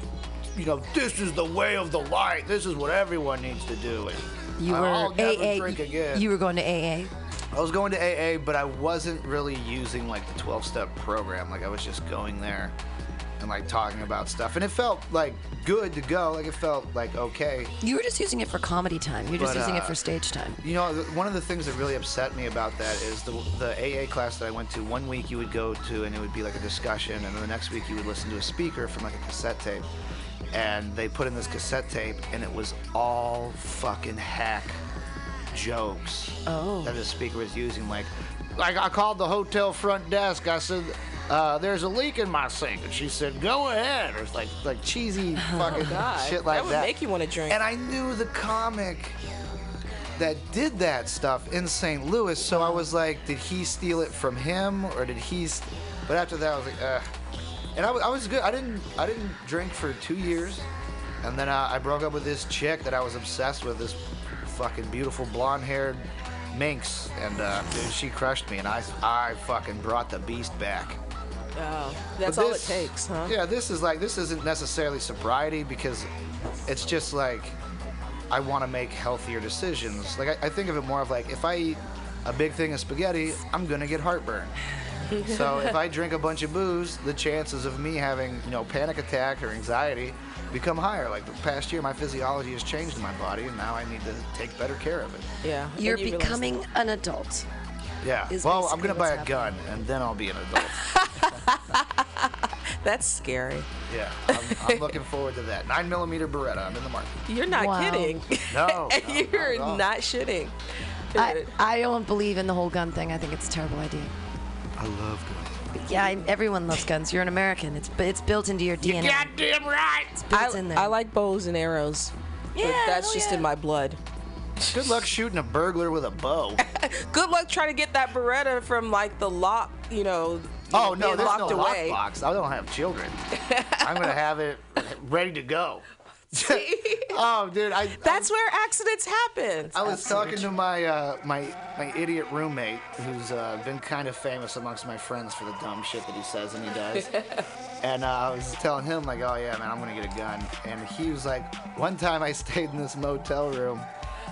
you know, this is the way of the light, this is what everyone needs to do. You were I'll never A A, drink again. You were going to A A? I was going to A A, but I wasn't really using, like, the twelve-step program. Like, I was just going there and, like, talking about stuff. And it felt, like, good to go. Like, it felt, like, okay. You were just using it for comedy time. You were just but, using uh, it for stage time. You know, one of the things that really upset me about that is the, the A A class that I went to, one week you would go to, and it would be, like, a discussion. And then the next week you would listen to a speaker from, like, a cassette tape. And they put in this cassette tape, and it was all fucking hack. Jokes oh. that the speaker was using, like, like I called the hotel front desk. I said, uh, "There's a leak in my sink," and she said, "Go ahead." Or it's like, like cheesy fucking oh shit like that. Would that would make you want to drink. And I knew the comic that did that stuff in Saint Louis, so I was like, "Did he steal it from him, or did he?" St-? But after that, I was like, "Ugh." And I, I was good. I didn't, I didn't drink for two years, and then uh, I broke up with this chick that I was obsessed with. This. Fucking beautiful blonde-haired minx, and uh, dude, she crushed me, and I, I fucking brought the beast back. Oh, that's this, all it takes, huh? Yeah, this is like this isn't necessarily sobriety because it's just like I want to make healthier decisions. Like I, I think of it more of like if I eat a big thing of spaghetti, I'm gonna get heartburn. So if I drink a bunch of booze, the chances of me having you know panic attack or anxiety. Become higher. Like the past year, my physiology has changed in my body, and now I need to take better care of it. Yeah, you're becoming an adult. Yeah. Well, I'm gonna buy a gun, and then I'll be an adult. That's scary. Yeah, I'm, I'm looking forward to that. Nine millimeter Beretta. I'm in the market. You're not wow. kidding. No, no you're not, not shitting. I, I don't believe in the whole gun thing. I think it's a terrible idea. I love guns. Yeah, I, everyone loves guns. You're an American. It's it's built into your D N A. You're goddamn right. It's built I, in there. I like bows and arrows. Yeah, but that's just yeah. in my blood. Good luck shooting a burglar with a bow. Good luck trying to get that Beretta from like the lock, you know. Oh no, there's no lock box. I don't have children. I'm gonna have it ready to go. oh, dude, I. That's I, where accidents happen. I was Absolutely. talking to my uh, my my idiot roommate, who's uh, been kind of famous amongst my friends for the dumb shit that he says and he does. and uh, I was telling him like, oh yeah, man, I'm gonna get a gun. And he was like, one time I stayed in this motel room,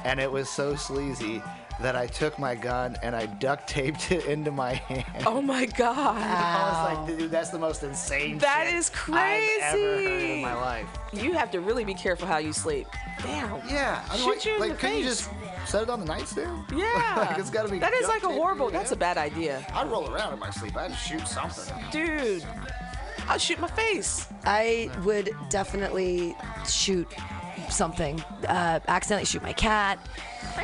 and it was so sleazy that I took my gun and I duct taped it into my hand. Oh my god! Wow. I was like, dude, that's the most insane. That shit is crazy. I've ever heard in my life. You have to really be careful how you sleep. Damn. Yeah. I mean, Shoot like, you in like, the can face. You just set it on the nightstand? Yeah. like, it's gotta be. That is like a horrible. That's a bad idea. I'd roll around in my sleep. I'd shoot something. Dude, I'll shoot my face. I would definitely shoot something. Uh, accidentally shoot my cat.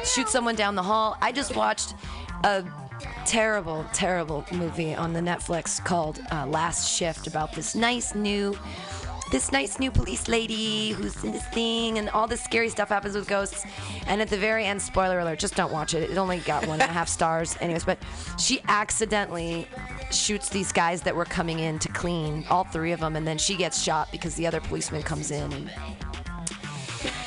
Shoot someone down the hall. I just watched a terrible, terrible movie on the Netflix called uh, Last Shift about this nice new, this nice new police lady who's in this thing, and all this scary stuff happens with ghosts. And at the very end, spoiler alert, just don't watch it. It only got one and a half stars, anyways. But she accidentally shoots these guys that were coming in to clean, all three of them, and then she gets shot because the other policeman comes in. And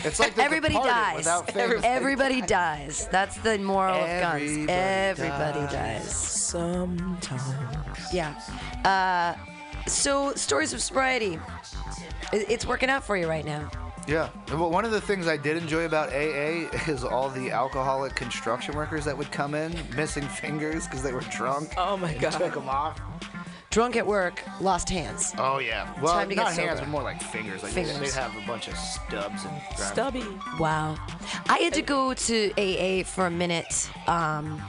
It's like everybody dies. Everybody, everybody dies. That's the moral everybody of guns. Everybody dies. dies. Sometimes. Yeah. Uh, so stories of sobriety. It's working out for you right now. Yeah. Well, one of the things I did enjoy about A A is all the alcoholic construction workers that would come in missing fingers because they were drunk. Oh my god. Took them off. Drunk at work, lost hands. Oh, yeah. Well, Time to not get hands, but more like fingers. Like fingers. They'd have a bunch of stubs. And Stubby. Wow. I had to go to A A for a minute, um,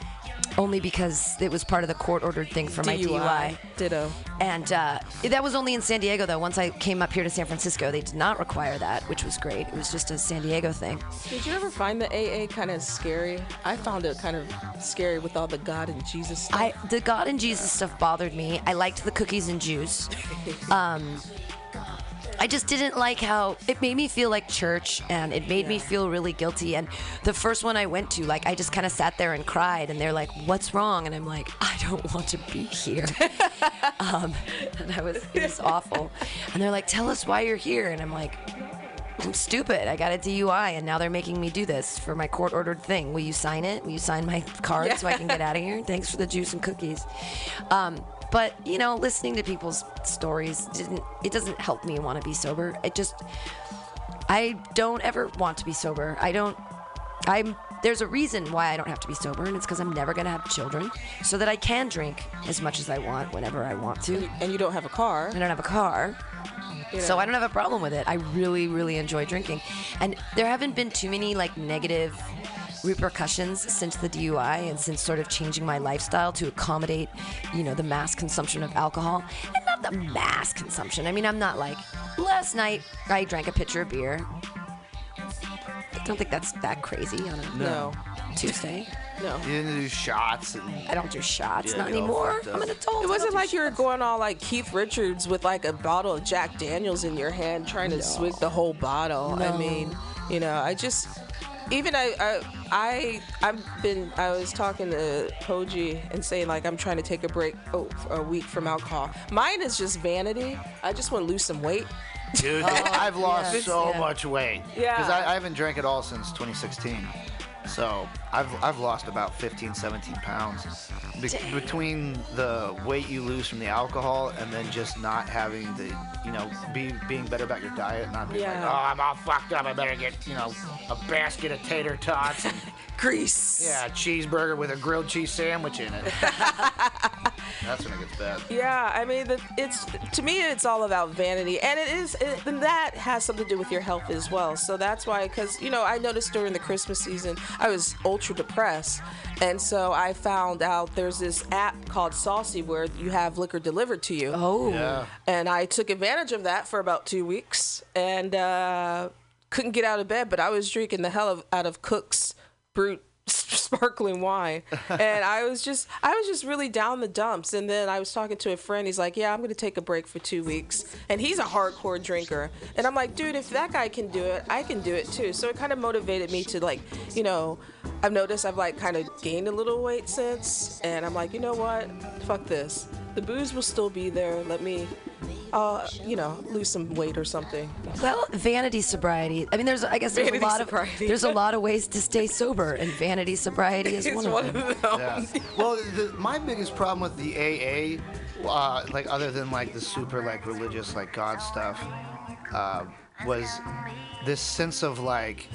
only because it was part of the court-ordered thing for my D U I. Ditto. And uh, that was only in San Diego, though. Once I came up here to San Francisco, they did not require that, which was great. It was just a San Diego thing. Did you ever find the A A kind of scary? I found it kind of scary with all the God and Jesus stuff. I, the God and Jesus stuff bothered me. I liked the cookies and juice. Um, I just didn't like how it made me feel like church, and it made yeah. me feel really guilty. And the first one I went to, like, I just kind of sat there and cried, and they're like, "What's wrong?" And I'm like, "I don't want to be here." um, and I was, it was awful. And they're like, "Tell us why you're here." And I'm like, "I'm stupid. I got a D U I, and now they're making me do this for my court-ordered thing. Will you sign it? Will you sign my card yeah. so I can get out of here? Thanks for the juice and cookies." Um, But, you know, listening to people's stories, didn't it doesn't help me want to be sober. It just, I don't ever want to be sober. I don't, I'm, there's a reason why I don't have to be sober, and it's because I'm never going to have children, so that I can drink as much as I want, whenever I want to. And you, and you don't have a car. I don't have a car. You know. So I don't have a problem with it. I really, really enjoy drinking. And there haven't been too many, like, negative repercussions since the D U I and since sort of changing my lifestyle to accommodate, you know, the mass consumption of alcohol. And not the mass consumption. I mean, I'm not like, last night I drank a pitcher of beer. I don't think that's that crazy on a no. Tuesday. No. You didn't do shots. And I don't do shots. Yeah, not anymore. I'm an adult. It wasn't like you were going all like Keith Richards with like a bottle of Jack Daniels in your hand trying to no. swig the whole bottle. No. I mean, you know, I just... Even I, I, I, I've been, I was talking to Poggi and saying, like, I'm trying to take a break oh, a week from alcohol. Mine is just vanity. I just want to lose some weight. Dude, oh, I've lost yes, so yeah. much weight. Yeah. Because I, I haven't drank at all since twenty sixteen. So I've I've lost about fifteen, seventeen pounds. Be- between the weight you lose from the alcohol and then just not having the, you know, be being better about your diet and not being yeah. like, oh, I'm all fucked up. I better get, you know, a basket of tater tots. And, grease. Yeah, a cheeseburger with a grilled cheese sandwich in it. That's when it gets bad. Yeah, I mean, the, it's to me, it's all about vanity. And it is, it, that has something to do with your health as well. So that's why, because, you know, I noticed during the Christmas season, I was ultra depressed, and so I found out there's this app called Saucy where you have liquor delivered to you. Oh, yeah. And I took advantage of that for about two weeks and uh, couldn't get out of bed, but I was drinking the hell of, out of Cook's Brut sparkling wine, and I was just I was just really down the dumps. And then I was talking to a friend. He's like, yeah, I'm gonna take a break for two weeks, and he's a hardcore drinker, and I'm like, dude, if that guy can do it, I can do it too. So it kind of motivated me to, like, you know, I've noticed I've like kind of gained a little weight since, and I'm like, you know what, fuck this, the booze will still be there, let me Uh, you know, lose some weight or something. Well, vanity sobriety. I mean, there's, I guess, there's vanity a lot sobriety. of there's a lot of ways to stay sober, and vanity sobriety is one, one of them. Of them. Yeah. Yeah. Well, the, my biggest problem with the A A, uh, like other than like the super like religious like God stuff, uh, was this sense of like.